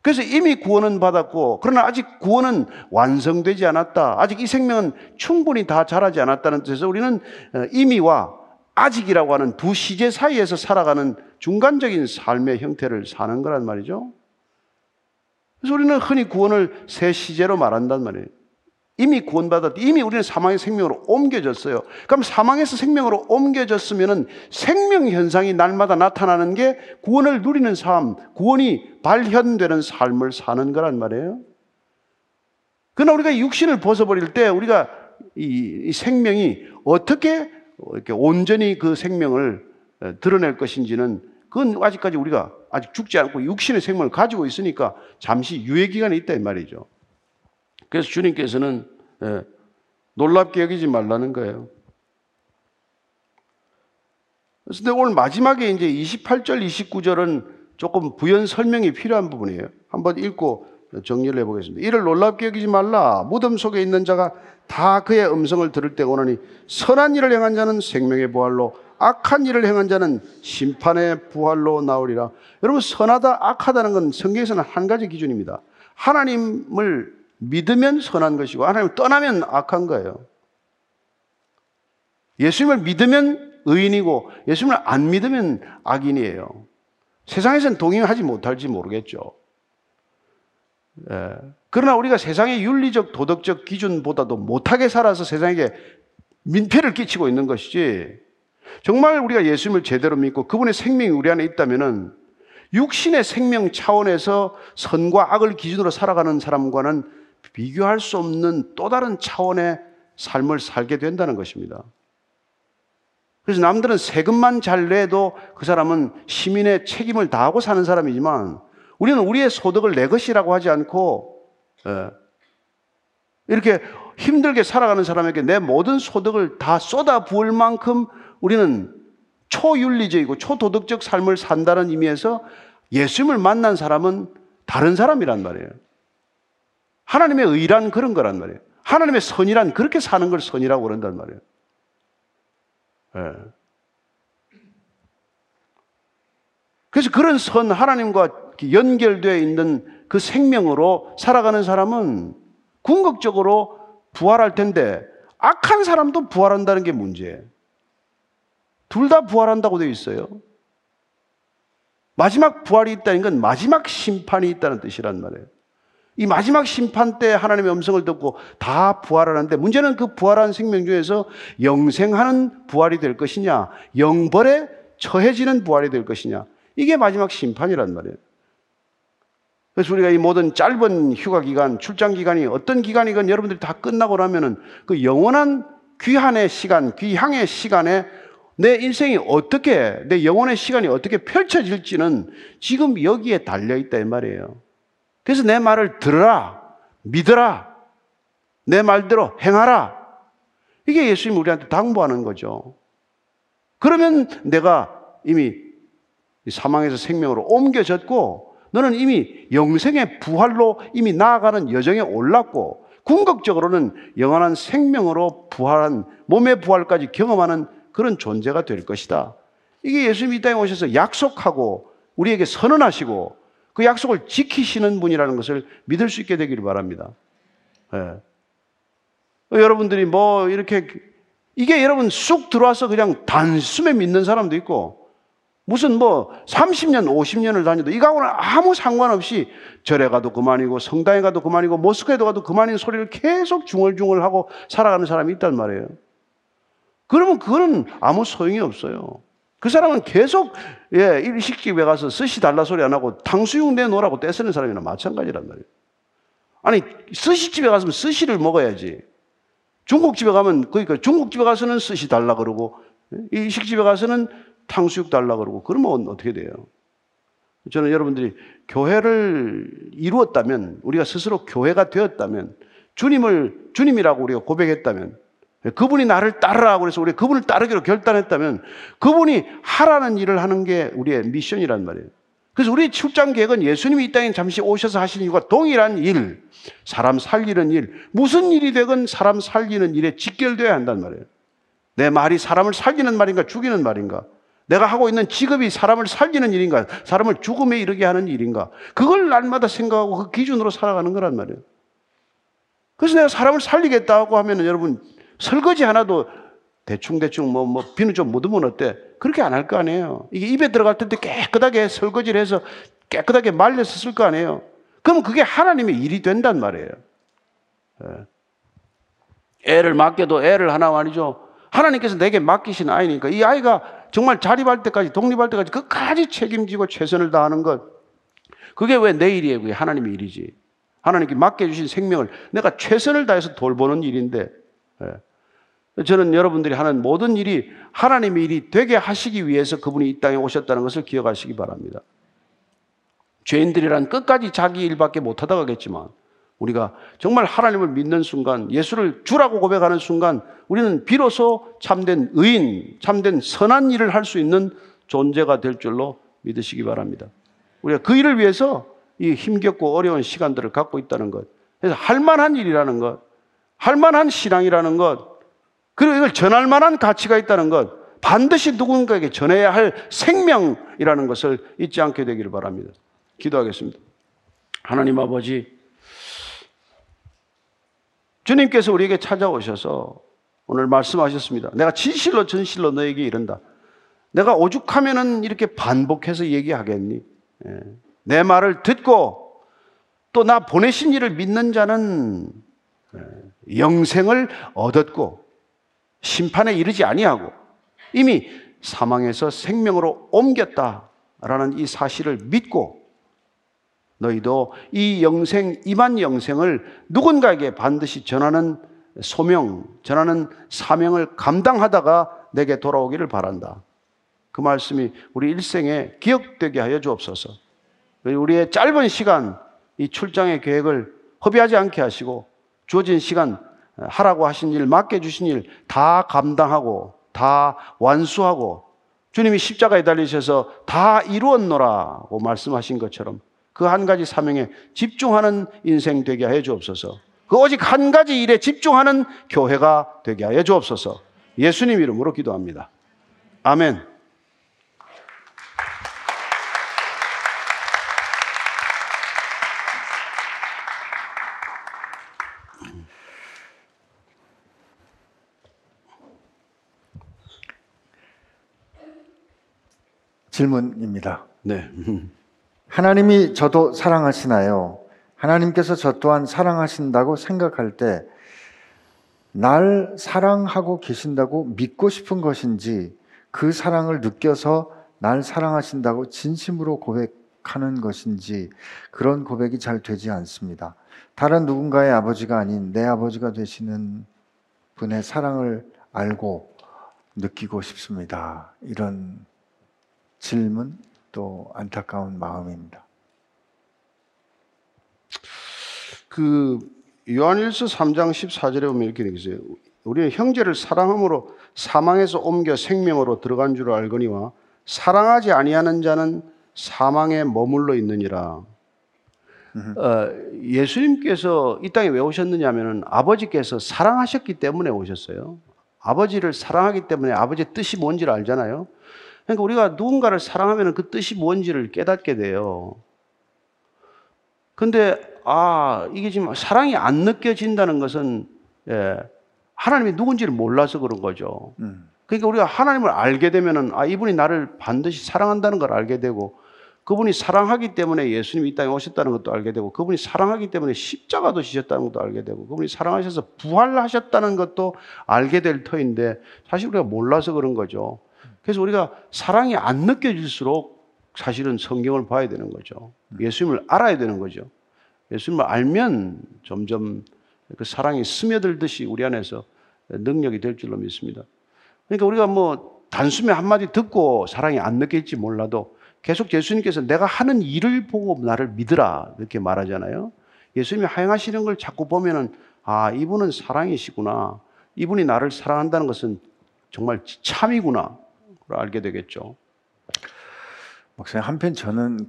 그래서 이미 구원은 받았고 그러나 아직 구원은 완성되지 않았다. 아직 이 생명은 충분히 다 자라지 않았다는 뜻에서 우리는 이미와 아직이라고 하는 두 시제 사이에서 살아가는 중간적인 삶의 형태를 사는 거란 말이죠. 그래서 우리는 흔히 구원을 세 시제로 말한단 말이에요. 이미 구원받았다. 이미 우리는 사망의 생명으로 옮겨졌어요. 그럼 사망에서 생명으로 옮겨졌으면은 생명 현상이 날마다 나타나는 게 구원을 누리는 삶, 구원이 발현되는 삶을 사는 거란 말이에요. 그러나 우리가 육신을 벗어버릴 때 우리가 이 생명이 어떻게 이렇게 온전히 그 생명을 드러낼 것인지는 그건 아직까지 우리가 아직 죽지 않고 육신의 생명을 가지고 있으니까 잠시 유예 기간이 있다 이 말이죠. 그래서 주님께서는 놀랍게 여기지 말라는 거예요. 그런데 오늘 마지막에 이제 28절, 29절은 조금 부연 설명이 필요한 부분이에요. 한번 읽고 정리를 해보겠습니다. 이를 놀랍게 여기지 말라. 무덤 속에 있는 자가 다 그의 음성을 들을 때가 오나니 선한 일을 행한 자는 생명의 부활로 악한 일을 행한 자는 심판의 부활로 나오리라. 여러분 선하다 악하다는 건 성경에서는 한 가지 기준입니다. 하나님을 믿으면 선한 것이고 하나님을 떠나면 악한 거예요. 예수님을 믿으면 의인이고 예수님을 안 믿으면 악인이에요. 세상에서는 동의하지 못할지 모르겠죠. 그러나 우리가 세상의 윤리적 도덕적 기준보다도 못하게 살아서 세상에게 민폐를 끼치고 있는 것이지 정말 우리가 예수님을 제대로 믿고 그분의 생명이 우리 안에 있다면은 육신의 생명 차원에서 선과 악을 기준으로 살아가는 사람과는 비교할 수 없는 또 다른 차원의 삶을 살게 된다는 것입니다. 그래서 남들은 세금만 잘 내도 그 사람은 시민의 책임을 다하고 사는 사람이지만 우리는 우리의 소득을 내 것이라고 하지 않고 이렇게 힘들게 살아가는 사람에게 내 모든 소득을 다 쏟아 부을 만큼 우리는 초윤리적이고 초도덕적 삶을 산다는 의미에서 예수님을 만난 사람은 다른 사람이란 말이에요. 하나님의 의란 그런 거란 말이에요. 하나님의 선이란 그렇게 사는 걸 선이라고 그런단 말이에요. 그래서 그런 선 하나님과 연결되어 있는 그 생명으로 살아가는 사람은 궁극적으로 부활할 텐데 악한 사람도 부활한다는 게 문제예요. 둘 다 부활한다고 되어 있어요. 마지막 부활이 있다는 건 마지막 심판이 있다는 뜻이란 말이에요. 이 마지막 심판 때 하나님의 음성을 듣고 다 부활하는데 문제는 그 부활한 생명 중에서 영생하는 부활이 될 것이냐 영벌에 처해지는 부활이 될 것이냐 이게 마지막 심판이란 말이에요. 그래서 우리가 이 모든 짧은 휴가 기간, 출장 기간이 어떤 기간이건 여러분들이 다 끝나고 나면은 그 영원한 귀한의 시간, 귀향의 시간에 내 인생이 어떻게, 내 영혼의 시간이 어떻게 펼쳐질지는 지금 여기에 달려있다 이 말이에요. 그래서 내 말을 들어라, 믿어라, 내 말대로 행하라. 이게 예수님이 우리한테 당부하는 거죠. 그러면 내가 이미 사망에서 생명으로 옮겨졌고 너는 이미 영생의 부활로 이미 나아가는 여정에 올랐고 궁극적으로는 영원한 생명으로 부활한 몸의 부활까지 경험하는 그런 존재가 될 것이다. 이게 예수님이 이 땅에 오셔서 약속하고 우리에게 선언하시고 그 약속을 지키시는 분이라는 것을 믿을 수 있게 되기를 바랍니다. 예. 여러분들이 뭐 이렇게 이게 여러분 쑥 들어와서 그냥 단숨에 믿는 사람도 있고 무슨 뭐 30년, 50년을 다녀도 이거하고는 아무 상관없이 절에 가도 그만이고 성당에 가도 그만이고 모스크에도 가도 그만인 소리를 계속 중얼중얼하고 살아가는 사람이 있단 말이에요. 그러면 그거는 아무 소용이 없어요. 그 사람은 계속 예, 일식집에 가서 스시 달라 소리 안 하고 탕수육 내놓으라고 떼쓰는 사람이나 마찬가지란 말이에요. 아니 스시집에 가서 스시를 먹어야지. 중국집에 가면 그러니까 중국집에 가서는 스시 달라 그러고 일식집에 가서는 탕수육 달라 그러고 그러면 어떻게 돼요? 저는 여러분들이 교회를 이루었다면 우리가 스스로 교회가 되었다면 주님을 주님이라고 우리가 고백했다면 그분이 나를 따르라고 그래서 우리 그분을 따르기로 결단했다면 그분이 하라는 일을 하는 게 우리의 미션이란 말이에요. 그래서 우리의 출장 계획은 예수님이 이 땅에 잠시 오셔서 하신 일과 동일한 일, 사람 살리는 일, 무슨 일이 되건 사람 살리는 일에 직결되어야 한단 말이에요. 내 말이 사람을 살리는 말인가 죽이는 말인가? 내가 하고 있는 직업이 사람을 살리는 일인가? 사람을 죽음에 이르게 하는 일인가? 그걸 날마다 생각하고 그 기준으로 살아가는 거란 말이에요. 그래서 내가 사람을 살리겠다고 하면은 여러분 설거지 하나도 대충 비누 좀 묻으면 어때? 그렇게 안 할 거 아니에요. 이게 입에 들어갈 때 깨끗하게 설거지를 해서 깨끗하게 말려서 쓸 거 아니에요. 그럼 그게 하나님의 일이 된단 말이에요. 애를 맡겨도 애를 하나 말이죠. 하나님께서 내게 맡기신 아이니까 이 아이가 정말 자립할 때까지 독립할 때까지 끝까지 책임지고 최선을 다하는 것. 그게 왜 내 일이에요? 그게 하나님의 일이지. 하나님께 맡겨주신 생명을 내가 최선을 다해서 돌보는 일인데 저는 여러분들이 하는 모든 일이 하나님의 일이 되게 하시기 위해서 그분이 이 땅에 오셨다는 것을 기억하시기 바랍니다. 죄인들이란 끝까지 자기 일밖에 못하다가겠지만 우리가 정말 하나님을 믿는 순간 예수를 주라고 고백하는 순간 우리는 비로소 참된 의인, 참된 선한 일을 할 수 있는 존재가 될 줄로 믿으시기 바랍니다. 우리가 그 일을 위해서 이 힘겹고 어려운 시간들을 갖고 있다는 것 그래서 할 만한 일이라는 것 할 만한 신앙이라는 것 그리고 이걸 전할 만한 가치가 있다는 것 반드시 누군가에게 전해야 할 생명이라는 것을 잊지 않게 되기를 바랍니다. 기도하겠습니다. 하나님 아버지 주님께서 우리에게 찾아오셔서 오늘 말씀하셨습니다. 내가 진실로 진실로 너에게 이른다. 내가 오죽하면은 이렇게 반복해서 얘기하겠니? 내 말을 듣고 또 나 보내신 일을 믿는 자는 영생을 얻었고 심판에 이르지 아니하고 이미 사망에서 생명으로 옮겼다라는 이 사실을 믿고 너희도 이 영생, 이만 영생을 누군가에게 반드시 전하는 소명, 전하는 사명을 감당하다가 내게 돌아오기를 바란다. 그 말씀이 우리 일생에 기억되게 하여 주옵소서. 우리의 짧은 시간 이 출장의 계획을 허비하지 않게 하시고 주어진 시간 하라고 하신 일, 맡겨주신 일 다 감당하고 다 완수하고 주님이 십자가에 달리셔서 다 이루었노라고 말씀하신 것처럼 그 한 가지 사명에 집중하는 인생 되게 하여 주옵소서. 그 오직 한 가지 일에 집중하는 교회가 되게 하여 주옵소서. 예수님 이름으로 기도합니다. 아멘. 질문입니다. 네. 하나님이 저도 사랑하시나요? 하나님께서 저 또한 사랑하신다고 생각할 때 날 사랑하고 계신다고 믿고 싶은 것인지 그 사랑을 느껴서 날 사랑하신다고 진심으로 고백하는 것인지 그런 고백이 잘 되지 않습니다. 다른 누군가의 아버지가 아닌 내 아버지가 되시는 분의 사랑을 알고 느끼고 싶습니다. 이런 질문 또 안타까운 마음입니다. 그 요한일서 3장 14절에 보면 이렇게 되어 있어요. 우리는 형제를 사랑함으로 사망에서 옮겨 생명으로 들어간 줄 알거니와 사랑하지 아니하는 자는 사망에 머물러 있느니라. 예수님께서 이 땅에 왜 오셨느냐면 아버지께서 사랑하셨기 때문에 오셨어요. 아버지를 사랑하기 때문에 아버지의 뜻이 뭔지를 알잖아요. 그러니까 우리가 누군가를 사랑하면 그 뜻이 뭔지를 깨닫게 돼요. 근데 이게 지금 사랑이 안 느껴진다는 것은 하나님이 누군지를 몰라서 그런 거죠. 그러니까 우리가 하나님을 알게 되면은 이분이 나를 반드시 사랑한다는 걸 알게 되고, 그분이 사랑하기 때문에 예수님이 이 땅에 오셨다는 것도 알게 되고, 그분이 사랑하기 때문에 십자가도 지셨다는 것도 알게 되고, 그분이 사랑하셔서 부활하셨다는 것도 알게 될 터인데 사실 우리가 몰라서 그런 거죠. 그래서 우리가 사랑이 안 느껴질수록 사실은 성경을 봐야 되는 거죠. 예수님을 알아야 되는 거죠. 예수님을 알면 점점 그 사랑이 스며들듯이 우리 안에서 능력이 될 줄로 믿습니다. 그러니까 우리가 뭐 단숨에 한마디 듣고 사랑이 안 느낄지 몰라도 계속 예수님께서 내가 하는 일을 보고 나를 믿으라 이렇게 말하잖아요. 예수님이 하행하시는 걸 자꾸 보면은 이분은 사랑이시구나, 이분이 나를 사랑한다는 것은 정말 참이구나 알게 되겠죠. 목사님, 한편 저는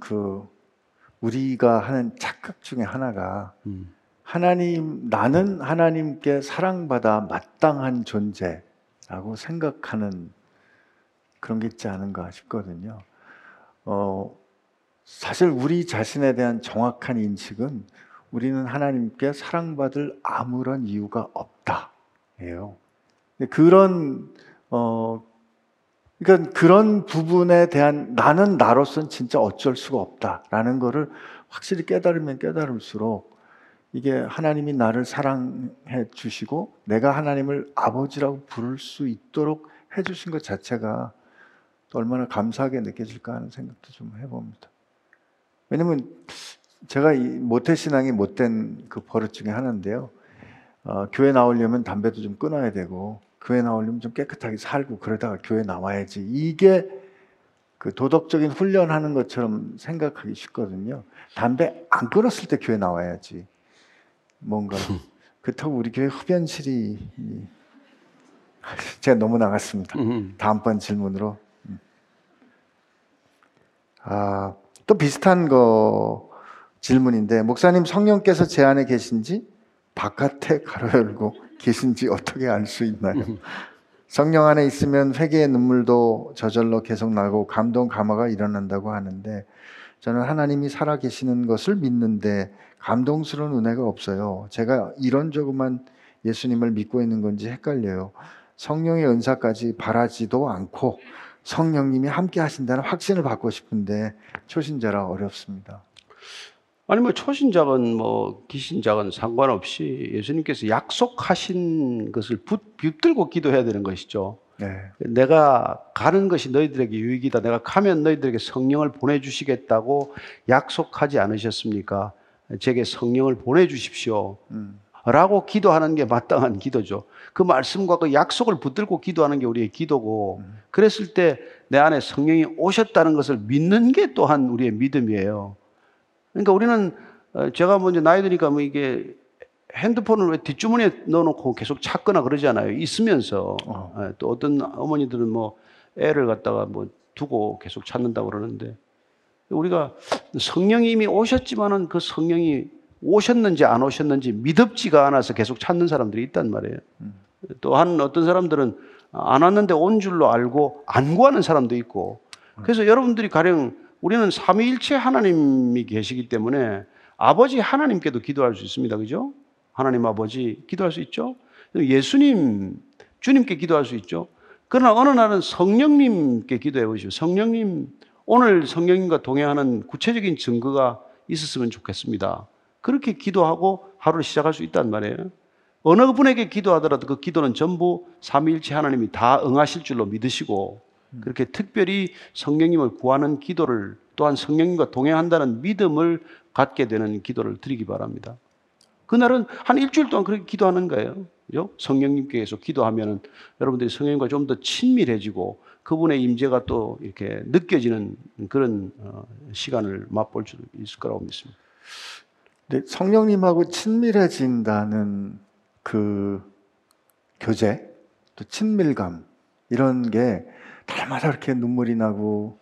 우리가 하는 착각 중에 하나가 나는 하나님께 사랑받아 마땅한 존재라고 생각하는 그런 게 있지 않은가 싶거든요. 사실 우리 자신에 대한 정확한 인식은 우리는 하나님께 사랑받을 아무런 이유가 없다예요. 근데 그런 부분에 대한 나는 나로서는 진짜 어쩔 수가 없다라는 거를 확실히 깨달으면 깨달을수록 이게 하나님이 나를 사랑해 주시고 내가 하나님을 아버지라고 부를 수 있도록 해 주신 것 자체가 또 얼마나 감사하게 느껴질까 하는 생각도 좀 해봅니다. 왜냐면 제가 이 모태신앙이 못된 그 버릇 중에 하나인데요. 교회 나오려면 담배도 좀 끊어야 되고, 교회 나오려면 좀 깨끗하게 살고, 그러다가 교회 나와야지. 이게 그 도덕적인 훈련하는 것처럼 생각하기 쉽거든요. 담배 안 끊었을 때 교회 나와야지. 뭔가 그렇다고 우리 교회 흡연실이 제가 너무 나갔습니다. 다음번 질문으로. 또 비슷한 거 질문인데, 목사님, 성령께서 제 안에 계신지 바깥에 가로 열고 계신지 어떻게 알 수 있나요? 성령 안에 있으면 회개의 눈물도 저절로 계속 나고 감동 감화가 일어난다고 하는데 저는 하나님이 살아계시는 것을 믿는데 감동스러운 은혜가 없어요. 제가 이런 조그만 예수님을 믿고 있는 건지 헷갈려요. 성령의 은사까지 바라지도 않고 성령님이 함께 하신다는 확신을 받고 싶은데 초신자라 어렵습니다. 아니 뭐 초신자건 뭐 기신자건 상관없이 예수님께서 약속하신 것을 붙들고 기도해야 되는 것이죠. 네. 내가 가는 것이 너희들에게 유익이다, 내가 가면 너희들에게 성령을 보내주시겠다고 약속하지 않으셨습니까? 제게 성령을 보내주십시오 라고 기도하는 게 마땅한 기도죠. 그 말씀과 그 약속을 붙들고 기도하는 게 우리의 기도고, 그랬을 때 내 안에 성령이 오셨다는 것을 믿는 게 또한 우리의 믿음이에요. 그러니까 우리는 제가 먼저 나이 드니까 뭐 이게 핸드폰을 왜 뒷주머니에 넣어놓고 계속 찾거나 그러지 않아요. 있으면서 또 어떤 어머니들은 뭐 애를 갖다가 뭐 두고 계속 찾는다고 그러는데, 우리가 성령이 이미 오셨지만은 그 성령이 오셨는지 안 오셨는지 믿음지가 않아서 계속 찾는 사람들이 있단 말이에요. 또한 어떤 사람들은 안 왔는데 온 줄로 알고 안 구하는 사람도 있고. 그래서 여러분들이 가령 우리는 삼위일체 하나님이 계시기 때문에 아버지 하나님께도 기도할 수 있습니다. 그죠? 하나님 아버지 기도할 수 있죠. 예수님, 주님께 기도할 수 있죠. 그러나 어느 날은 성령님께 기도해 보십시오. 성령님, 오늘 성령님과 동행하는 구체적인 증거가 있었으면 좋겠습니다. 그렇게 기도하고 하루를 시작할 수 있단 말이에요. 어느 분에게 기도하더라도 그 기도는 전부 삼위일체 하나님이 다 응하실 줄로 믿으시고, 그렇게 특별히 성령님을 구하는 기도를, 또한 성령님과 동행한다는 믿음을 갖게 되는 기도를 드리기 바랍니다. 그날은 한 일주일 동안 그렇게 기도하는 거예요. 그죠? 성령님께 계속 기도하면은 여러분들이 성령님과 좀 더 친밀해지고 그분의 임재가 또 이렇게 느껴지는 그런 시간을 맛볼 수 있을 거라고 믿습니다. 근데 성령님하고 친밀해진다는 그 교제, 또 친밀감, 이런 게 달마다 이렇게 눈물이 나고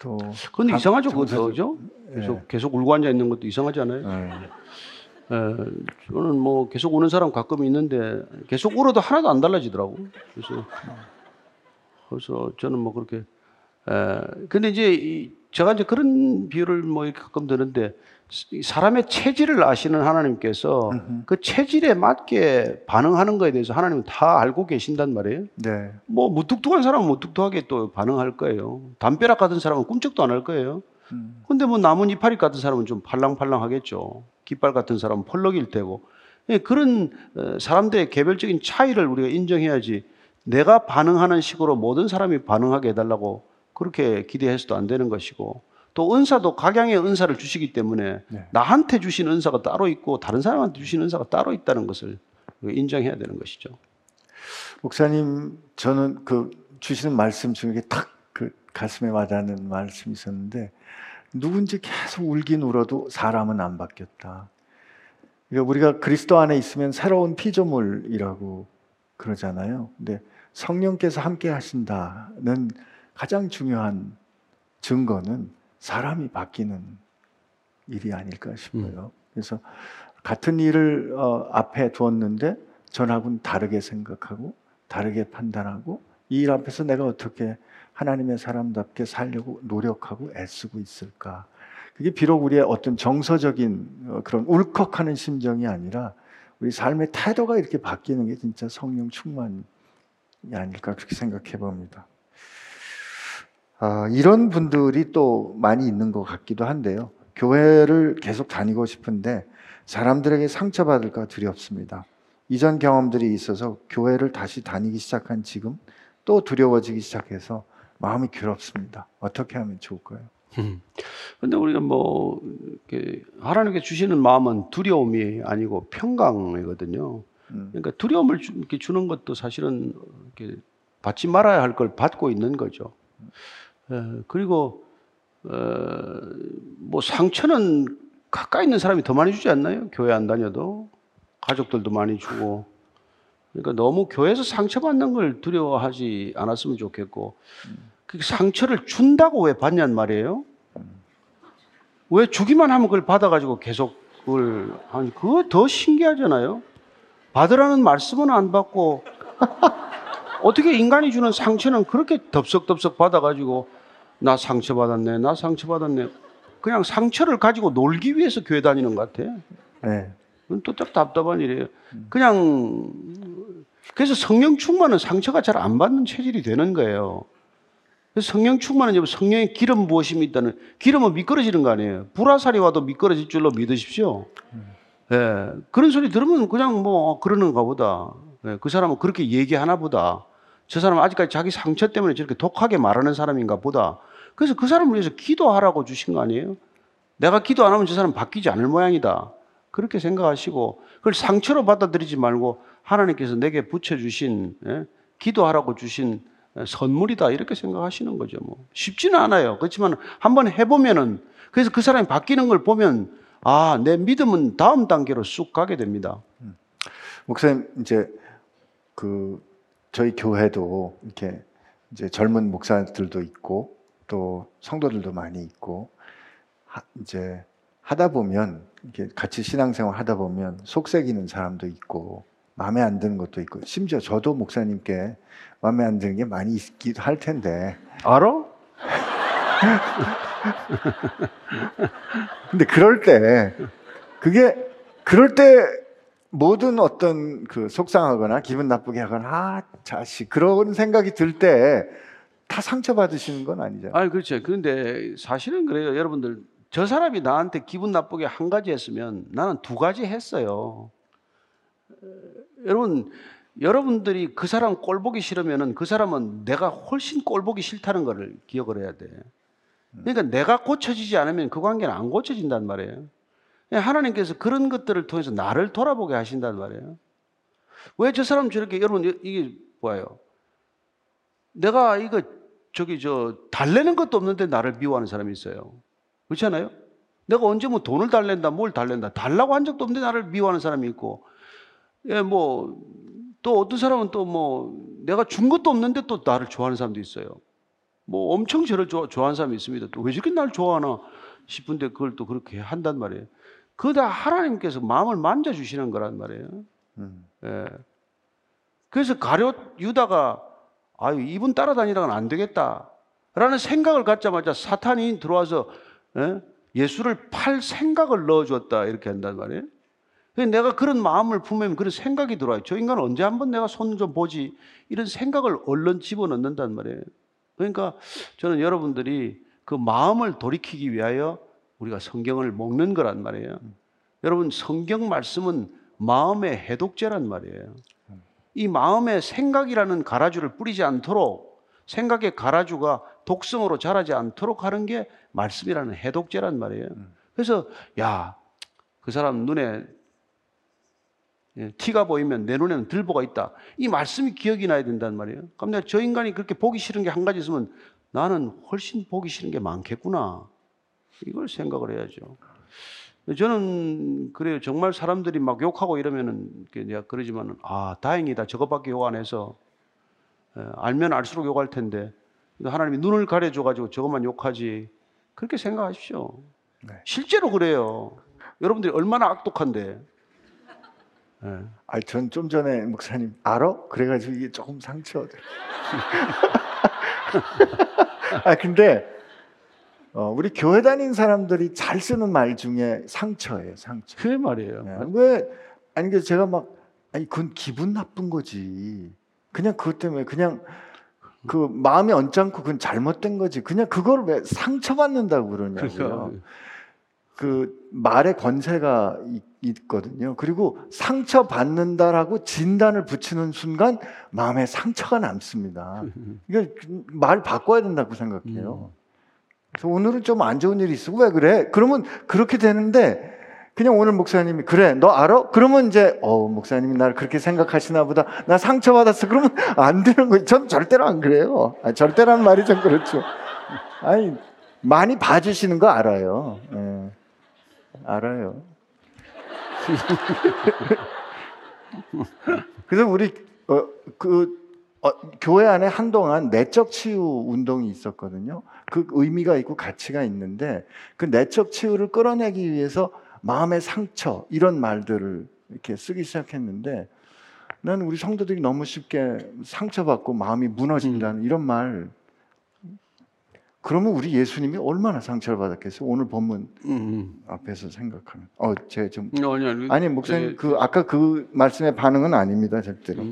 또. 근데 이상하죠, 그거죠? 계속 울고 앉아 있는 것도 이상하지 않아요? 저는 뭐 계속 우는 사람 가끔 있는데 계속 울어도 하나도 안 달라지더라고. 그래서 저는 뭐 그렇게. 근데 이제 제가 이제 그런 비유를 뭐 가끔 드는데 사람의 체질을 아시는 하나님께서 그 체질에 맞게 반응하는 거에 대해서 하나님은 다 알고 계신단 말이에요. 네. 뭐 무뚝뚝한 사람은 무뚝뚝하게 또 반응할 거예요. 담벼락 같은 사람은 꿈쩍도 안 할 거예요. 근데 뭐 나뭇잎 이파리 같은 사람은 좀 팔랑팔랑 하겠죠. 깃발 같은 사람은 펄럭일 테고. 그런 사람들의 개별적인 차이를 우리가 인정해야지 내가 반응하는 식으로 모든 사람이 반응하게 해달라고 그렇게 기대해서도 안 되는 것이고, 또 은사도 각양의 은사를 주시기 때문에 나한테 주신 은사가 따로 있고 다른 사람한테 주신 은사가 따로 있다는 것을 인정해야 되는 것이죠. 목사님, 저는 그 주시는 말씀 중에 탁 그 가슴에 와닿는 말씀이 있었는데, 누군지 계속 울긴 울어도 사람은 안 바뀌었다. 그러니까 우리가 그리스도 안에 있으면 새로운 피조물이라고 그러잖아요. 근데 성령께서 함께 하신다는 가장 중요한 증거는 사람이 바뀌는 일이 아닐까 싶어요. 그래서 같은 일을 앞에 두었는데 전하고는 다르게 생각하고 다르게 판단하고, 이 일 앞에서 내가 어떻게 하나님의 사람답게 살려고 노력하고 애쓰고 있을까. 그게 비록 우리의 어떤 정서적인 그런 울컥하는 심정이 아니라 우리 삶의 태도가 이렇게 바뀌는 게 진짜 성령 충만이 아닐까 그렇게 생각해 봅니다. 이런 분들이 또 많이 있는 것 같기도 한데요. 교회를 계속 다니고 싶은데 사람들에게 상처받을까 두렵습니다. 이전 경험들이 있어서 교회를 다시 다니기 시작한 지금 또 두려워지기 시작해서 마음이 괴롭습니다. 어떻게 하면 좋을까요? 근데 우리가 뭐 이렇게 하나님께 주시는 마음은 두려움이 아니고 평강이거든요. 그러니까 두려움을 이렇게 주는 것도 사실은 이렇게 받지 말아야 할 걸 받고 있는 거죠. 그리고 뭐 상처는 가까이 있는 사람이 더 많이 주지 않나요? 교회 안 다녀도 가족들도 많이 주고. 그러니까 너무 교회에서 상처받는 걸 두려워하지 않았으면 좋겠고, 그 상처를 준다고 왜 받냐는 말이에요. 왜 주기만 하면 그걸 받아가지고 계속 그걸 하니 그거 더 신기하잖아요. 받으라는 말씀은 안 받고 어떻게 인간이 주는 상처는 그렇게 덥석덥석 받아가지고 나 상처받았네, 나 상처받았네. 그냥 상처를 가지고 놀기 위해서 교회 다니는 것 같아. 네. 그건 또 딱 답답한 일이에요. 그냥, 그래서 성령 충만은 상처가 잘 안 받는 체질이 되는 거예요. 그래서 성령 충만은 성령의 기름 부으심이 있다는, 기름은 미끄러지는 거 아니에요. 불화살이 와도 미끄러질 줄로 믿으십시오. 예. 그런 소리 들으면 그냥 뭐 그러는가 보다. 예. 그 사람은 그렇게 얘기하나 보다. 저 사람은 아직까지 자기 상처 때문에 저렇게 독하게 말하는 사람인가 보다. 그래서 그 사람을 위해서 기도하라고 주신 거 아니에요? 내가 기도 안 하면 저 사람은 바뀌지 않을 모양이다. 그렇게 생각하시고, 그걸 상처로 받아들이지 말고 하나님께서 내게 붙여주신, 예? 기도하라고 주신 선물이다, 이렇게 생각하시는 거죠. 뭐 쉽지는 않아요. 그렇지만 한번 해보면은, 그래서 그 사람이 바뀌는 걸 보면, 아, 내 믿음은 다음 단계로 쑥 가게 됩니다. 목사님, 이제 그 저희 교회도 이렇게 이제 젊은 목사들도 있고 또 성도들도 많이 있고, 이제 하다 보면 이렇게 같이 신앙생활 하다 보면 속삭이는 사람도 있고 마음에 안 드는 것도 있고, 심지어 저도 목사님께 마음에 안 드는 게 많이 있기도 할 텐데. 알아? 근데 그럴 때, 그게 그럴 때 모든 어떤 그 속상하거나 기분 나쁘게 하거나, 아 자식, 그런 생각이 들 때 다 상처 받으시는 건 아니죠? 아니, 그렇죠. 그런데 사실은 그래요, 여러분들. 저 사람이 나한테 기분 나쁘게 한 가지 했으면 나는 두 가지 했어요. 여러분, 여러분들이 그 사람 꼴 보기 싫으면은 그 사람은 내가 훨씬 꼴 보기 싫다는 것을 기억을 해야 돼. 그러니까 내가 고쳐지지 않으면 그 관계는 안 고쳐진단 말이에요. 하나님께서 그런 것들을 통해서 나를 돌아보게 하신단 말이에요. 왜 저 사람 저렇게, 여러분, 이게 뭐예요? 내가 이거, 저기, 달래는 것도 없는데 나를 미워하는 사람이 있어요. 그렇지 않아요? 내가 언제 뭐 돈을 달랜다, 뭘 달랜다, 달라고 한 적도 없는데 나를 미워하는 사람이 있고, 예, 뭐, 또 어떤 사람은 또 뭐, 내가 준 것도 없는데 또 나를 좋아하는 사람도 있어요. 뭐 엄청 저를 좋아하는 사람이 있습니다. 또 왜 저렇게 날 좋아하나 싶은데 그걸 또 그렇게 한단 말이에요. 그거 다 하나님께서 마음을 만져주시는 거란 말이에요. 예. 그래서 가룟 유다가 아유 이분 따라다니다가는 안 되겠다라는 생각을 갖자마자 사탄이 들어와서 예? 예수를 팔 생각을 넣어줬다 이렇게 한단 말이에요. 내가 그런 마음을 품으면 그런 생각이 들어와요. 저 인간 언제 한번 내가 손 좀 보지 이런 생각을 얼른 집어넣는단 말이에요. 그러니까 저는 여러분들이 그 마음을 돌이키기 위하여 우리가 성경을 먹는 거란 말이에요. 여러분 성경 말씀은 마음의 해독제란 말이에요. 이 마음의 생각이라는 가라주를 뿌리지 않도록 생각의 가라주가 독성으로 자라지 않도록 하는 게 말씀이라는 해독제란 말이에요. 그래서 야, 그 사람 눈에 티가 보이면 내 눈에는 들보가 있다. 이 말씀이 기억이 나야 된단 말이에요. 그럼 내가 저 인간이 그렇게 보기 싫은 게 한 가지 있으면 나는 훨씬 보기 싫은 게 많겠구나. 이걸 생각을 해야죠. 저는 그래요. 정말 사람들이 막 욕하고 이러면은 내가 그러지만은 아 다행이다. 저것밖에 욕 안 해서 알면 알수록 욕할 텐데 하나님이 눈을 가려줘가지고 저것만 욕하지. 그렇게 생각하십시오. 네. 실제로 그래요. 여러분들이 얼마나 악독한데. 네. 아, 전 좀 전에 목사님 알아? 그래가지고 이게 조금 상처돼. 아 근데 우리 교회 다닌 사람들이 잘 쓰는 말 중에 상처예요, 상처. 그게 말이에요. 네. 왜 아니 그 제가 막 아니 그건 기분 나쁜 거지. 그냥 그것 때문에 그냥 그 마음이 언짢고 그건 잘못된 거지. 그냥 그걸 왜 상처받는다고 그러냐고요. 그러니까. 그 말의 권세가 있거든요. 그리고 상처받는다라고 진단을 붙이는 순간 마음에 상처가 남습니다. 이게 말 바꿔야 된다고 생각해요. 그래서 오늘은 좀 안 좋은 일이 있어. 왜 그래? 그러면 그렇게 되는데 그냥 오늘 목사님이 그래 너 알아? 그러면 이제 목사님이 나를 그렇게 생각하시나 보다. 나 상처받았어. 그러면 안 되는 거예요. 전 절대로 안 그래요. 아, 절대라는 말이 좀 그렇죠. 아니 많이 봐주시는 거 알아요. 네. 알아요. 그래서 우리 교회 안에 한동안 내적 치유 운동이 있었거든요. 그 의미가 있고 가치가 있는데 그 내적 치유를 끌어내기 위해서 마음의 상처 이런 말들을 이렇게 쓰기 시작했는데 난 우리 성도들이 너무 쉽게 상처받고 마음이 무너진다는 이런 말. 그러면 우리 예수님이 얼마나 상처를 받았겠어요? 오늘 본문 앞에서 생각하면. 아니 목사님 그 아까 그 말씀의 반응은 아닙니다, 절대로.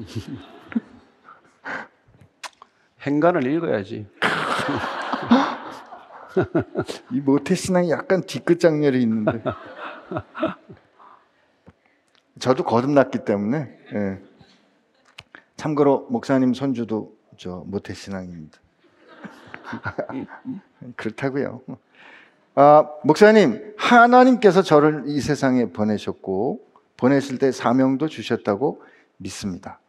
행간을 읽어야지. 이 모태신앙이 약간 뒤끝장렬이 있는데. 저도 거듭났기 때문에. 예. 참고로 목사님 손주도 저 모태신앙입니다. 그렇다고요. 아, 목사님, 하나님께서 저를 이 세상에 보내셨고 보내실 때 사명도 주셨다고 믿습니다.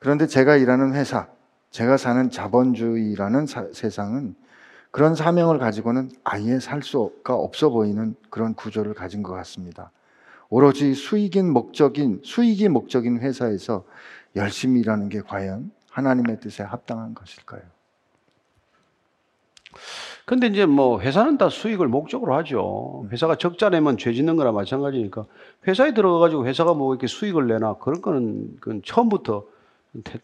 그런데 제가 일하는 회사, 제가 사는 자본주의라는 세상은 그런 사명을 가지고는 아예 살 수가 없어 보이는 그런 구조를 가진 것 같습니다. 오로지 수익이 목적인 회사에서 열심히 일하는 게 과연 하나님의 뜻에 합당한 것일까요? 근데 이제 뭐 회사는 다 수익을 목적으로 하죠. 회사가 적자 내면 죄 짓는 거나 마찬가지니까 회사에 들어가가지고 회사가 뭐 이렇게 수익을 내나 그런 거는 그건 처음부터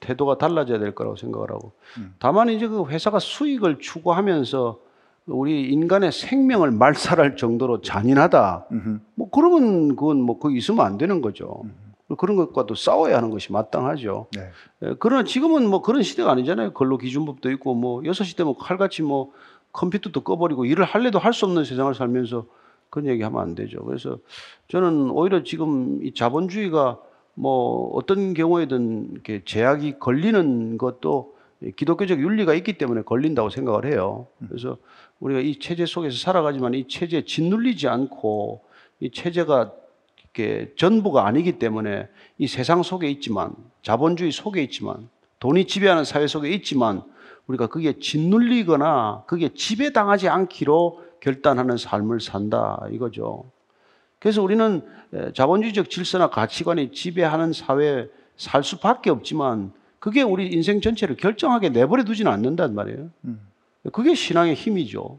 태도가 달라져야 될 거라고 생각을 하고 다만 이제 그 회사가 수익을 추구하면서 우리 인간의 생명을 말살할 정도로 잔인하다. 뭐 그러면 그건 뭐 거기 있으면 안 되는 거죠. 그런 것과도 싸워야 하는 것이 마땅하죠. 네. 그러나 지금은 뭐 그런 시대가 아니잖아요. 근로 기준법도 있고 뭐 6시 되면 칼같이 뭐 컴퓨터도 꺼버리고 일을 할래도 할 수 없는 세상을 살면서 그런 얘기하면 안 되죠. 그래서 저는 오히려 지금 이 자본주의가 뭐 어떤 경우에든 이렇게 제약이 걸리는 것도 기독교적 윤리가 있기 때문에 걸린다고 생각을 해요. 그래서 우리가 이 체제 속에서 살아가지만 이 체제에 짓눌리지 않고 이 체제가 이렇게 전부가 아니기 때문에 이 세상 속에 있지만 자본주의 속에 있지만 돈이 지배하는 사회 속에 있지만 우리가 그게 짓눌리거나 그게 지배당하지 않기로 결단하는 삶을 산다 이거죠. 그래서 우리는 자본주의적 질서나 가치관이 지배하는 사회에 살 수밖에 없지만 그게 우리 인생 전체를 결정하게 내버려 두지는 않는단 말이에요. 그게 신앙의 힘이죠.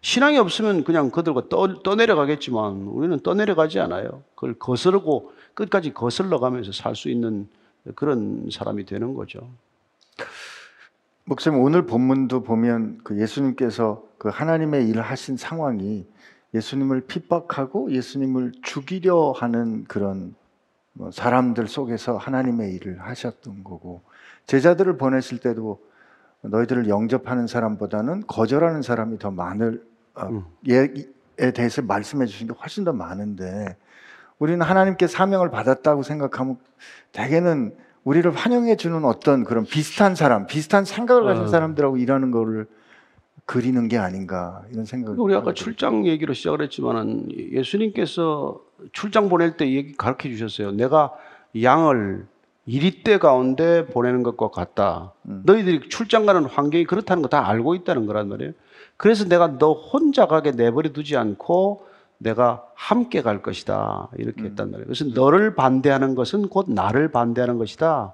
신앙이 없으면 그냥 그들과 떠내려가겠지만 우리는 떠내려가지 않아요. 그걸 거스르고 끝까지 거슬러가면서 살 수 있는 그런 사람이 되는 거죠. 목사님, 오늘 본문도 보면 그 예수님께서 그 하나님의 일을 하신 상황이 예수님을 핍박하고 예수님을 죽이려 하는 그런 사람들 속에서 하나님의 일을 하셨던 거고, 제자들을 보내실 때도 너희들을 영접하는 사람보다는 거절하는 사람이 더 많을 예에 대해서 말씀해 주신 게 훨씬 더 많은데, 우리는 하나님께 사명을 받았다고 생각하면 대개는 우리를 환영해 주는 어떤 그런 비슷한 사람, 비슷한 생각을 가진 사람들하고 일하는 거를 그리는 게 아닌가 이런 생각을. 우리 아까 출장 얘기로 시작을 했지만 예수님께서 출장 보낼 때 얘기 가르쳐 주셨어요. 내가 양을 이리떼 가운데 보내는 것과 같다. 너희들이 출장 가는 환경이 그렇다는 거 다 알고 있다는 거란 말이에요. 그래서 내가 너 혼자 가게 내버려 두지 않고 내가 함께 갈 것이다 이렇게 했단 말이에요. 그래서 너를 반대하는 것은 곧 나를 반대하는 것이다.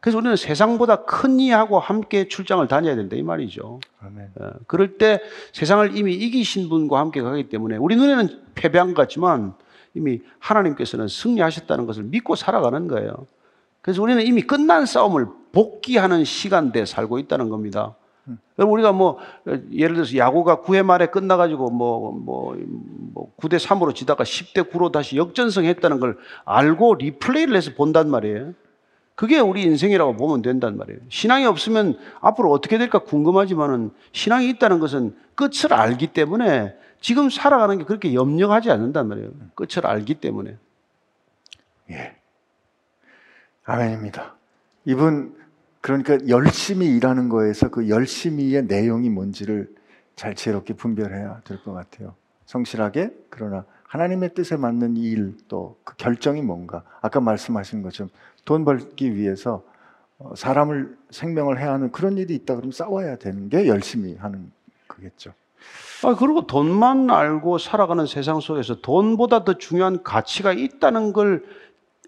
그래서 우리는 세상보다 큰 이하고 함께 출장을 다녀야 된다 이 말이죠. 아멘. 그럴 때 세상을 이미 이기신 분과 함께 가기 때문에 우리 눈에는 패배한 것 같지만 이미 하나님께서는 승리하셨다는 것을 믿고 살아가는 거예요. 그래서 우리는 이미 끝난 싸움을 복귀하는 시간대에 살고 있다는 겁니다. 우리가 뭐 예를 들어서 야구가 9회 말에 끝나가지고 9대 3으로 지다가 10대 9로 다시 역전승했다는 걸 알고 리플레이를 해서 본단 말이에요. 그게 우리 인생이라고 보면 된단 말이에요. 신앙이 없으면 앞으로 어떻게 될까 궁금하지만은 신앙이 있다는 것은 끝을 알기 때문에 지금 살아가는 게 그렇게 염려하지 않는단 말이에요. 끝을 알기 때문에. 예. 아멘입니다. 이분 그러니까 열심히 일하는 거에서 그 열심히의 내용이 뭔지를 잘 지혜롭게 분별해야 될 것 같아요. 성실하게 그러나 하나님의 뜻에 맞는 이 일, 또 그 결정이 뭔가. 아까 말씀하신 것처럼 돈 벌기 위해서 사람을 생명을 해하는 그런 일이 있다 그러면 싸워야 되는 게 열심히 하는 거겠죠. 아, 그리고 돈만 알고 살아가는 세상 속에서 돈보다 더 중요한 가치가 있다는 걸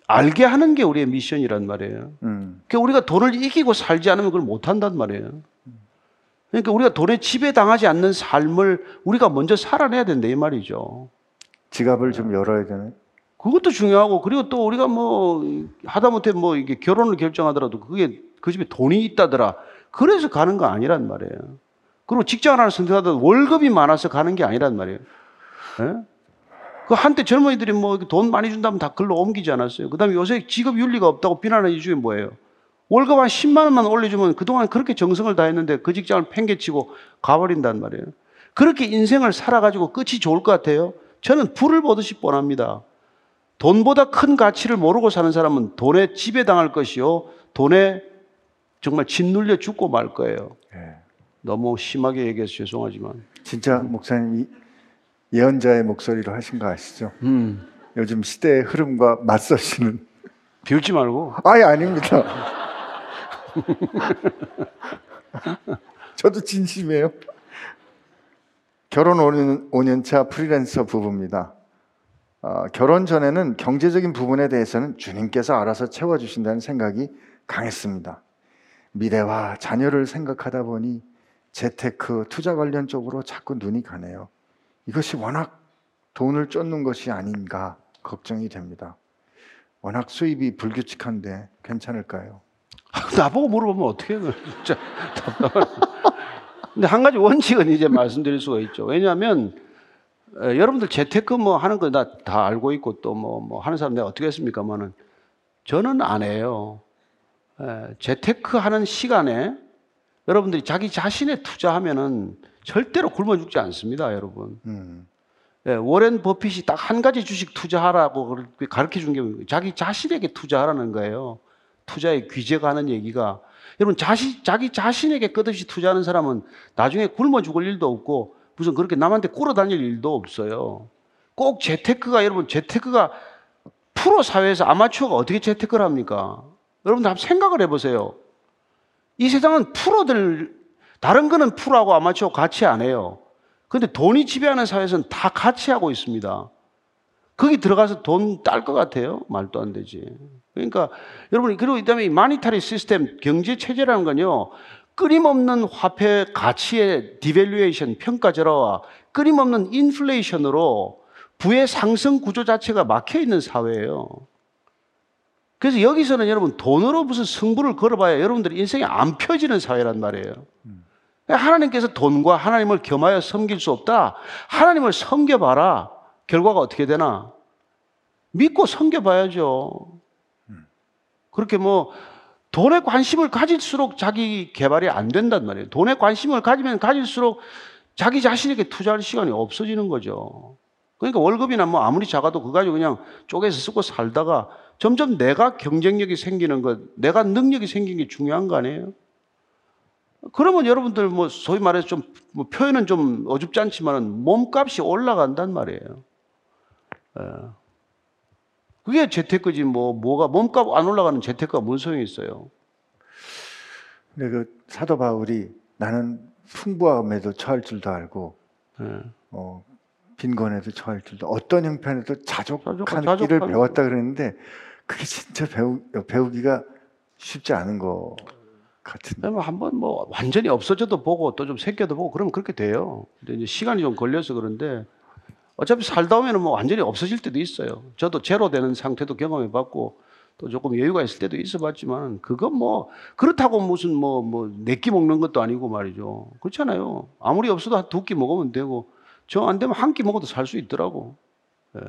알게 하는 게 우리의 미션이란 말이에요. 그러니까 우리가 돈을 이기고 살지 않으면 그걸 못한단 말이에요. 그러니까 우리가 돈에 지배당하지 않는 삶을 우리가 먼저 살아내야 된다 이 말이죠. 지갑을 좀 열어야 되나요? 그것도 중요하고, 그리고 또 우리가 뭐 하다못해 뭐 이게 결혼을 결정하더라도 그게 그 집에 돈이 있다더라 그래서 가는 거 아니란 말이에요. 그리고 직장을 하나 선택하더라도 월급이 많아서 가는 게 아니란 말이에요. 예? 그 한때 젊은이들이 뭐 돈 많이 준다면 다 글로 옮기지 않았어요. 그다음에 요새 직업 윤리가 없다고 비난하는 이유가 뭐예요? 월급 한 10만 원만 올려주면 그동안 그렇게 정성을 다했는데 그 직장을 팽개치고 가버린단 말이에요. 그렇게 인생을 살아가지고 끝이 좋을 것 같아요? 저는 불을 보듯이 뻔합니다. 돈보다 큰 가치를 모르고 사는 사람은 돈에 지배당할 것이요, 돈에 정말 짓눌려 죽고 말 거예요. 네. 너무 심하게 얘기해서 죄송하지만 진짜 목사님이 예언자의 목소리로 하신 거 아시죠? 요즘 시대의 흐름과 맞서시는. 비웃지 말고. 아예 아닙니다. 저도 진심이에요. 결혼 5년차 프리랜서 부부입니다. 결혼 전에는 경제적인 부분에 대해서는 주님께서 알아서 채워주신다는 생각이 강했습니다. 미래와 자녀를 생각하다 보니 재테크, 투자 관련 쪽으로 자꾸 눈이 가네요. 이것이 워낙 돈을 쫓는 것이 아닌가 걱정이 됩니다. 워낙 수입이 불규칙한데 괜찮을까요? 나보고 물어보면 어떻게 해요? 진짜 답답하다. 근데 한 가지 원칙은 이제 말씀드릴 수가 있죠. 왜냐하면 여러분들 재테크 뭐 하는 거 다 알고 있고 또 뭐 하는 사람 내가 어떻게 했습니까만은 저는 안 해요. 재테크 하는 시간에 여러분들이 자기 자신에 투자하면은 절대로 굶어 죽지 않습니다, 여러분. 예, 워렌 버핏이 딱 한 가지 주식 투자하라고 가르쳐 준 게 자기 자신에게 투자하라는 거예요. 투자의 귀재가 하는 얘기가. 여러분 자기 자신에게 끝없이 투자하는 사람은 나중에 굶어 죽을 일도 없고 무슨 그렇게 남한테 꿇어 다닐 일도 없어요. 꼭 재테크가, 여러분 재테크가 프로 사회에서 아마추어가 어떻게 재테크를 합니까? 여러분들 한번 생각을 해보세요. 이 세상은 프로들, 다른 거는 프로하고 아마추어 같이 안 해요. 그런데 돈이 지배하는 사회에서는 다 같이 하고 있습니다. 거기 들어가서 돈 딸 것 같아요? 말도 안 되지. 그러니까 여러분, 그리고 이 다음에 마니타리 시스템, 경제 체제라는 건요, 끊임없는 화폐 가치의 디밸류에이션, 평가 절하와 끊임없는 인플레이션으로 부의 상승 구조 자체가 막혀있는 사회예요. 그래서 여기서는 여러분 돈으로 무슨 승부를 걸어봐야 여러분들의 인생이 안 펴지는 사회란 말이에요. 하나님께서 돈과 하나님을 겸하여 섬길 수 없다. 하나님을 섬겨봐라. 결과가 어떻게 되나? 믿고 섬겨봐야죠. 그렇게 뭐 돈에 관심을 가질수록 자기 개발이 안 된단 말이에요. 돈에 관심을 가지면 가질수록 자기 자신에게 투자할 시간이 없어지는 거죠. 그러니까 월급이나 뭐 아무리 작아도 그거 가지고 그냥 쪼개서 쓰고 살다가 점점 내가 경쟁력이 생기는 것, 내가 능력이 생긴 게 중요한 거 아니에요? 그러면 여러분들 뭐 소위 말해서 좀 뭐 표현은 좀 어줍지 않지만 몸값이 올라간단 말이에요. 예. 그게 재테크지 뭐가 몸값 안 올라가는 재테크가 뭔 소용이 있어요? 근데 그 사도 바울이 나는 풍부함에도 처할 줄도 알고, 빈곤에도 처할 줄도, 어떤 형편에도 자족한 길을 배웠다 그랬는데 그게 진짜 배우기가 쉽지 않은 거 같은데. 한번 뭐 완전히 없어져도 보고 또 좀 새겨도 보고 그러면 그렇게 돼요. 근데 이제 시간이 좀 걸려서 그런데. 어차피 살다 오면 뭐 완전히 없어질 때도 있어요. 저도 제로 되는 상태도 경험해 봤고 또 조금 여유가 있을 때도 있어 봤지만 그건 뭐 그렇다고 무슨 내 끼 먹는 것도 아니고 말이죠. 그렇잖아요. 아무리 없어도 두 끼 먹으면 되고 저 안 되면 한 끼 먹어도 살 수 있더라고. 예.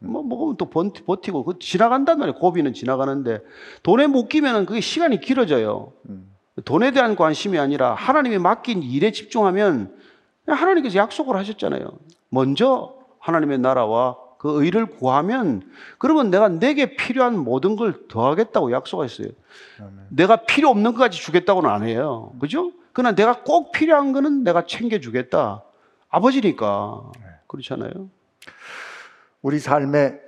뭐 먹으면 또 버티고 그 지나간단 말이에요. 고비는 지나가는데 돈에 못 끼면은 그게 시간이 길어져요. 돈에 대한 관심이 아니라 하나님이 맡긴 일에 집중하면 하나님께서 약속을 하셨잖아요. 먼저 하나님의 나라와 그 의를 구하면 그러면 내가 내게 필요한 모든 걸 더하겠다고 약속했어요. 내가 필요 없는 것까지 주겠다고는 안 해요. 그죠? 그러나 내가 꼭 필요한 거는 내가 챙겨주겠다. 아버지니까. 그렇잖아요. 우리 삶에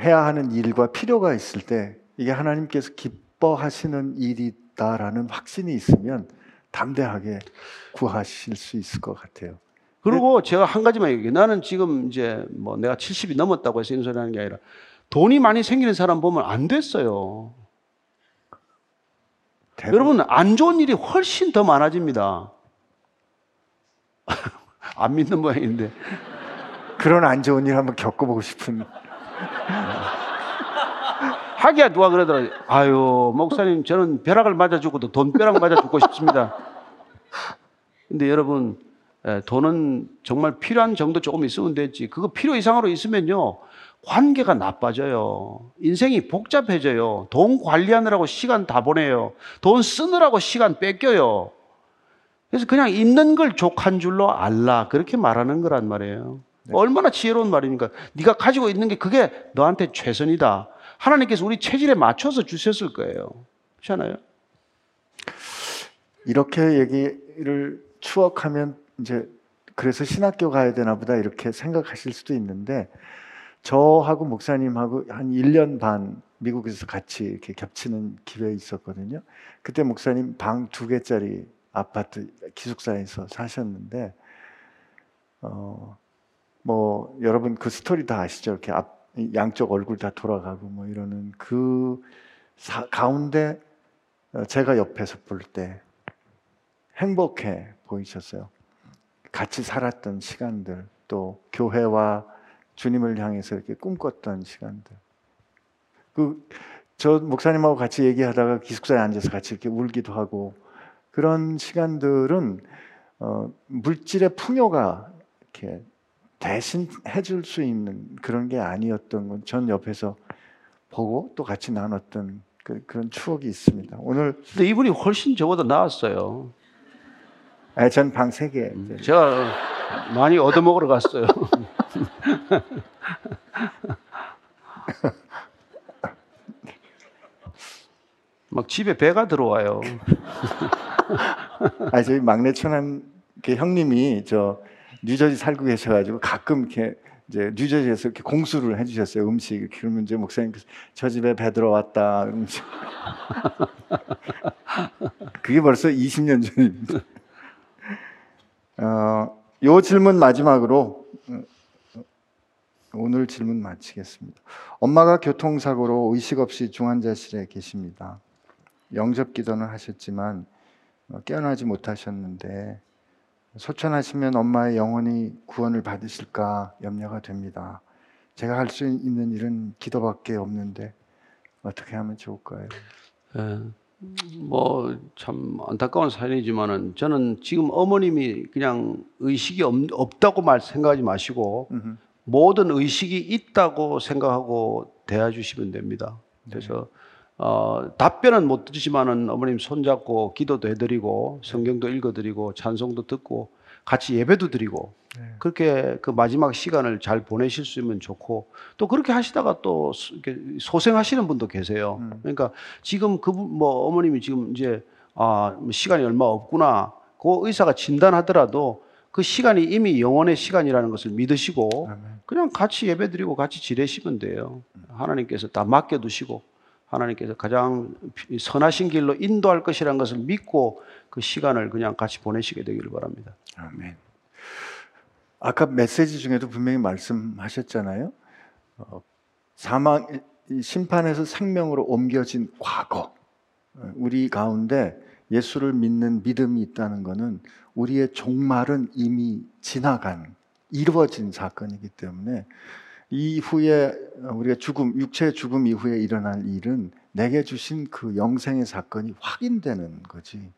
해야 하는 일과 필요가 있을 때 이게 하나님께서 기뻐하시는 일이다라는 확신이 있으면 담대하게 구하실 수 있을 것 같아요. 그리고 제가 한 가지만 얘기해요. 나는 지금 이제 뭐 내가 70이 넘었다고 해서 인소리 하는 게 아니라 돈이 많이 생기는 사람 보면 안 됐어요. 여러분, 안 좋은 일이 훨씬 더 많아집니다. 안 믿는 모양인데. 그런 안 좋은 일 한번 겪어보고 싶은. 하기야 누가 그러더라고요. 아유, 목사님, 저는 벼락을 맞아 죽고도 돈벼락 맞아 죽고 싶습니다. 근데 여러분, 돈은 정말 필요한 정도 조금 있으면 됐지 그거 필요 이상으로 있으면요 관계가 나빠져요. 인생이 복잡해져요. 돈 관리하느라고 시간 다 보내요. 돈 쓰느라고 시간 뺏겨요. 그래서 그냥 있는 걸 족한 줄로 알라 그렇게 말하는 거란 말이에요. 네. 얼마나 지혜로운 말입니까? 네가 가지고 있는 게 그게 너한테 최선이다. 하나님께서 우리 체질에 맞춰서 주셨을 거예요. 그렇지 않아요? 이렇게 얘기를 추억하면 이제 그래서 신학교 가야 되나 보다 이렇게 생각하실 수도 있는데 저하고 목사님하고 한 1년 반 미국에서 같이 이렇게 겹치는 기회 있었거든요. 그때 목사님 방 2개짜리 아파트 기숙사에서 사셨는데 뭐 여러분 그 스토리 다 아시죠? 이렇게 양쪽 얼굴 다 돌아가고 뭐 이러는 그 가운데 제가 옆에서 볼 때 행복해 보이셨어요. 같이 살았던 시간들, 또 교회와 주님을 향해서 이렇게 꿈꿨던 시간들. 저 목사님하고 같이 얘기하다가 기숙사에 앉아서 같이 이렇게 울기도 하고 그런 시간들은 물질의 풍요가 이렇게 대신 해줄 수 있는 그런 게 아니었던 건 전 옆에서 보고 또 같이 나눴던 그런 추억이 있습니다. 오늘 근데 이분이 훨씬 저보다 나았어요. 아, 전 방 3개. 제가 많이 얻어먹으러 갔어요. 막 집에 배가 들어와요. 아, 저희 막내 천한 형님이 저 뉴저지 살고 계셔가지고 가끔 이렇게 이제 뉴저지에서 이렇게 공수를 해주셨어요. 음식. 그러면 이제 목사님께서 저 집에 배 들어왔다. 그러면서 그게 벌써 20년 전입니다. 요 질문 마지막으로 오늘 질문 마치겠습니다. 엄마가 교통사고로 의식 없이 중환자실에 계십니다. 영접기도는 하셨지만 깨어나지 못하셨는데 소천하시면 엄마의 영혼이 구원을 받으실까 염려가 됩니다. 제가 할 수 있는 일은 기도밖에 없는데 어떻게 하면 좋을까요? 뭐 참 안타까운 사연이지만은 저는 지금 어머님이 그냥 의식이 없다고 생각하지 마시고 모든 의식이 있다고 생각하고 대해주시면 됩니다. 그래서 답변은 못 드리지만은 어머님 손잡고 기도도 해드리고 성경도 읽어드리고 찬송도 듣고 같이 예배도 드리고 그렇게 그 마지막 시간을 잘 보내실 수 있으면 좋고, 또 그렇게 하시다가 또 소생하시는 분도 계세요. 그러니까 지금 그분 뭐 어머님이 지금 이제 시간이 얼마 없구나 그 의사가 진단하더라도 그 시간이 이미 영원의 시간이라는 것을 믿으시고 그냥 같이 예배 드리고 같이 지내시면 돼요. 하나님께서 다 맡겨두시고 하나님께서 가장 선하신 길로 인도할 것이라는 것을 믿고 그 시간을 그냥 같이 보내시게 되기를 바랍니다. 아멘. 아까 메시지 중에도 분명히 말씀하셨잖아요. 사망 심판에서 생명으로 옮겨진 과거, 우리 가운데 예수를 믿는 믿음이 있다는 것은 우리의 종말은 이미 지나간 이루어진 사건이기 때문에 이후에 우리가 죽음, 육체의 죽음 이후에 일어날 일은 내게 주신 그 영생의 사건이 확인되는 거지.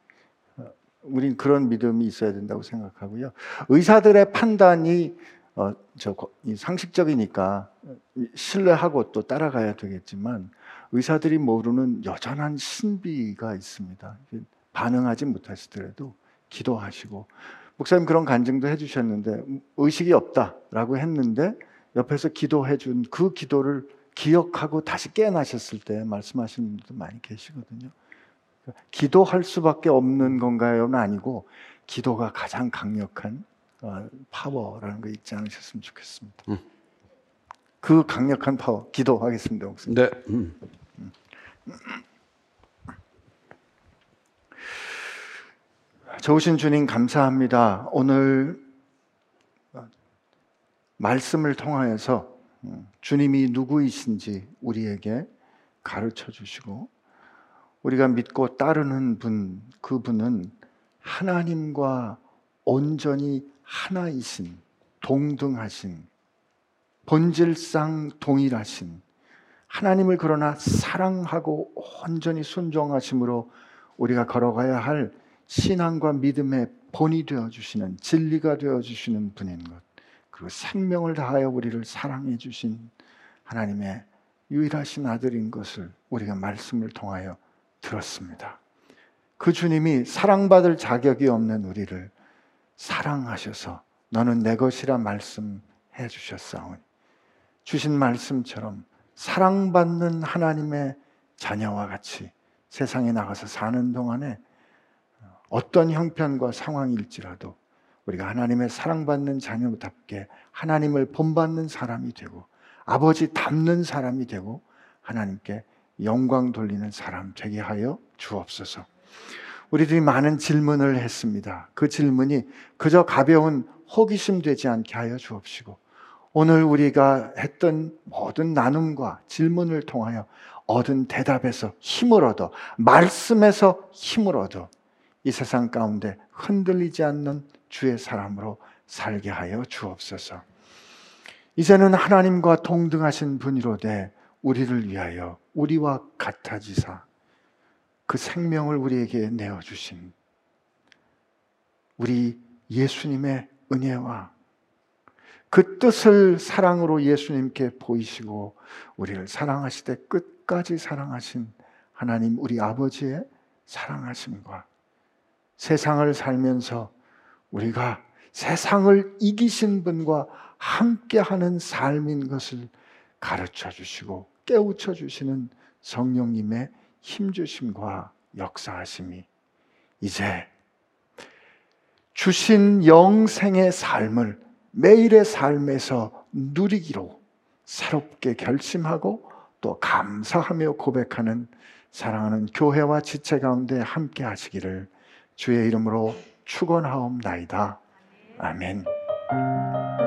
우린 그런 믿음이 있어야 된다고 생각하고요. 의사들의 판단이 상식적이니까 신뢰하고 또 따라가야 되겠지만 의사들이 모르는 여전한 신비가 있습니다. 반응하지 못하시더라도 기도하시고, 목사님 그런 간증도 해주셨는데 의식이 없다라고 했는데 옆에서 기도해준 그 기도를 기억하고 다시 깨어나셨을 때 말씀하시는 분도 많이 계시거든요. 기도할 수밖에 없는 건가요?는 아니고 기도가 가장 강력한 파워라는 거 잊지 않으셨으면 좋겠습니다. 그 강력한 파워, 기도하겠습니다, 목사님. 네. 좋으신 주님 감사합니다. 오늘 말씀을 통하여서 주님이 누구이신지 우리에게 가르쳐 주시고, 우리가 믿고 따르는 분, 그분은 하나님과 온전히 하나이신, 동등하신, 본질상 동일하신 하나님을 그러나 사랑하고 온전히 순종하심으로 우리가 걸어가야 할 신앙과 믿음의 본이 되어주시는, 진리가 되어주시는 분인 것, 그리고 생명을 다하여 우리를 사랑해 주신 하나님의 유일하신 아들인 것을 우리가 말씀을 통하여 들었습니다. 그 주님이 사랑받을 자격이 없는 우리를 사랑하셔서 너는 내 것이라 말씀해 주셨사오니, 주신 말씀처럼 사랑받는 하나님의 자녀와 같이 세상에 나가서 사는 동안에 어떤 형편과 상황일지라도 우리가 하나님의 사랑받는 자녀답게 하나님을 본받는 사람이 되고 아버지 닮는 사람이 되고 하나님께 영광 돌리는 사람 되게 하여 주옵소서. 우리들이 많은 질문을 했습니다. 그 질문이 그저 가벼운 호기심 되지 않게 하여 주옵시고, 오늘 우리가 했던 모든 나눔과 질문을 통하여 얻은 대답에서 힘을 얻어, 말씀에서 힘을 얻어 이 세상 가운데 흔들리지 않는 주의 사람으로 살게 하여 주옵소서. 이제는 하나님과 동등하신 분이로되 우리를 위하여 우리와 같아지사 그 생명을 우리에게 내어주신 우리 예수님의 은혜와 그 뜻을 사랑으로 예수님께 보이시고 우리를 사랑하시되 끝까지 사랑하신 하나님 우리 아버지의 사랑하심과, 세상을 살면서 우리가 세상을 이기신 분과 함께하는 삶인 것을 가르쳐 주시고 깨우쳐 주시는 성령님의 힘주심과 역사하심이 이제 주신 영생의 삶을 매일의 삶에서 누리기로 새롭게 결심하고 또 감사하며 고백하는 사랑하는 교회와 지체 가운데 함께 하시기를 주의 이름으로 축원하옵나이다. 아멘.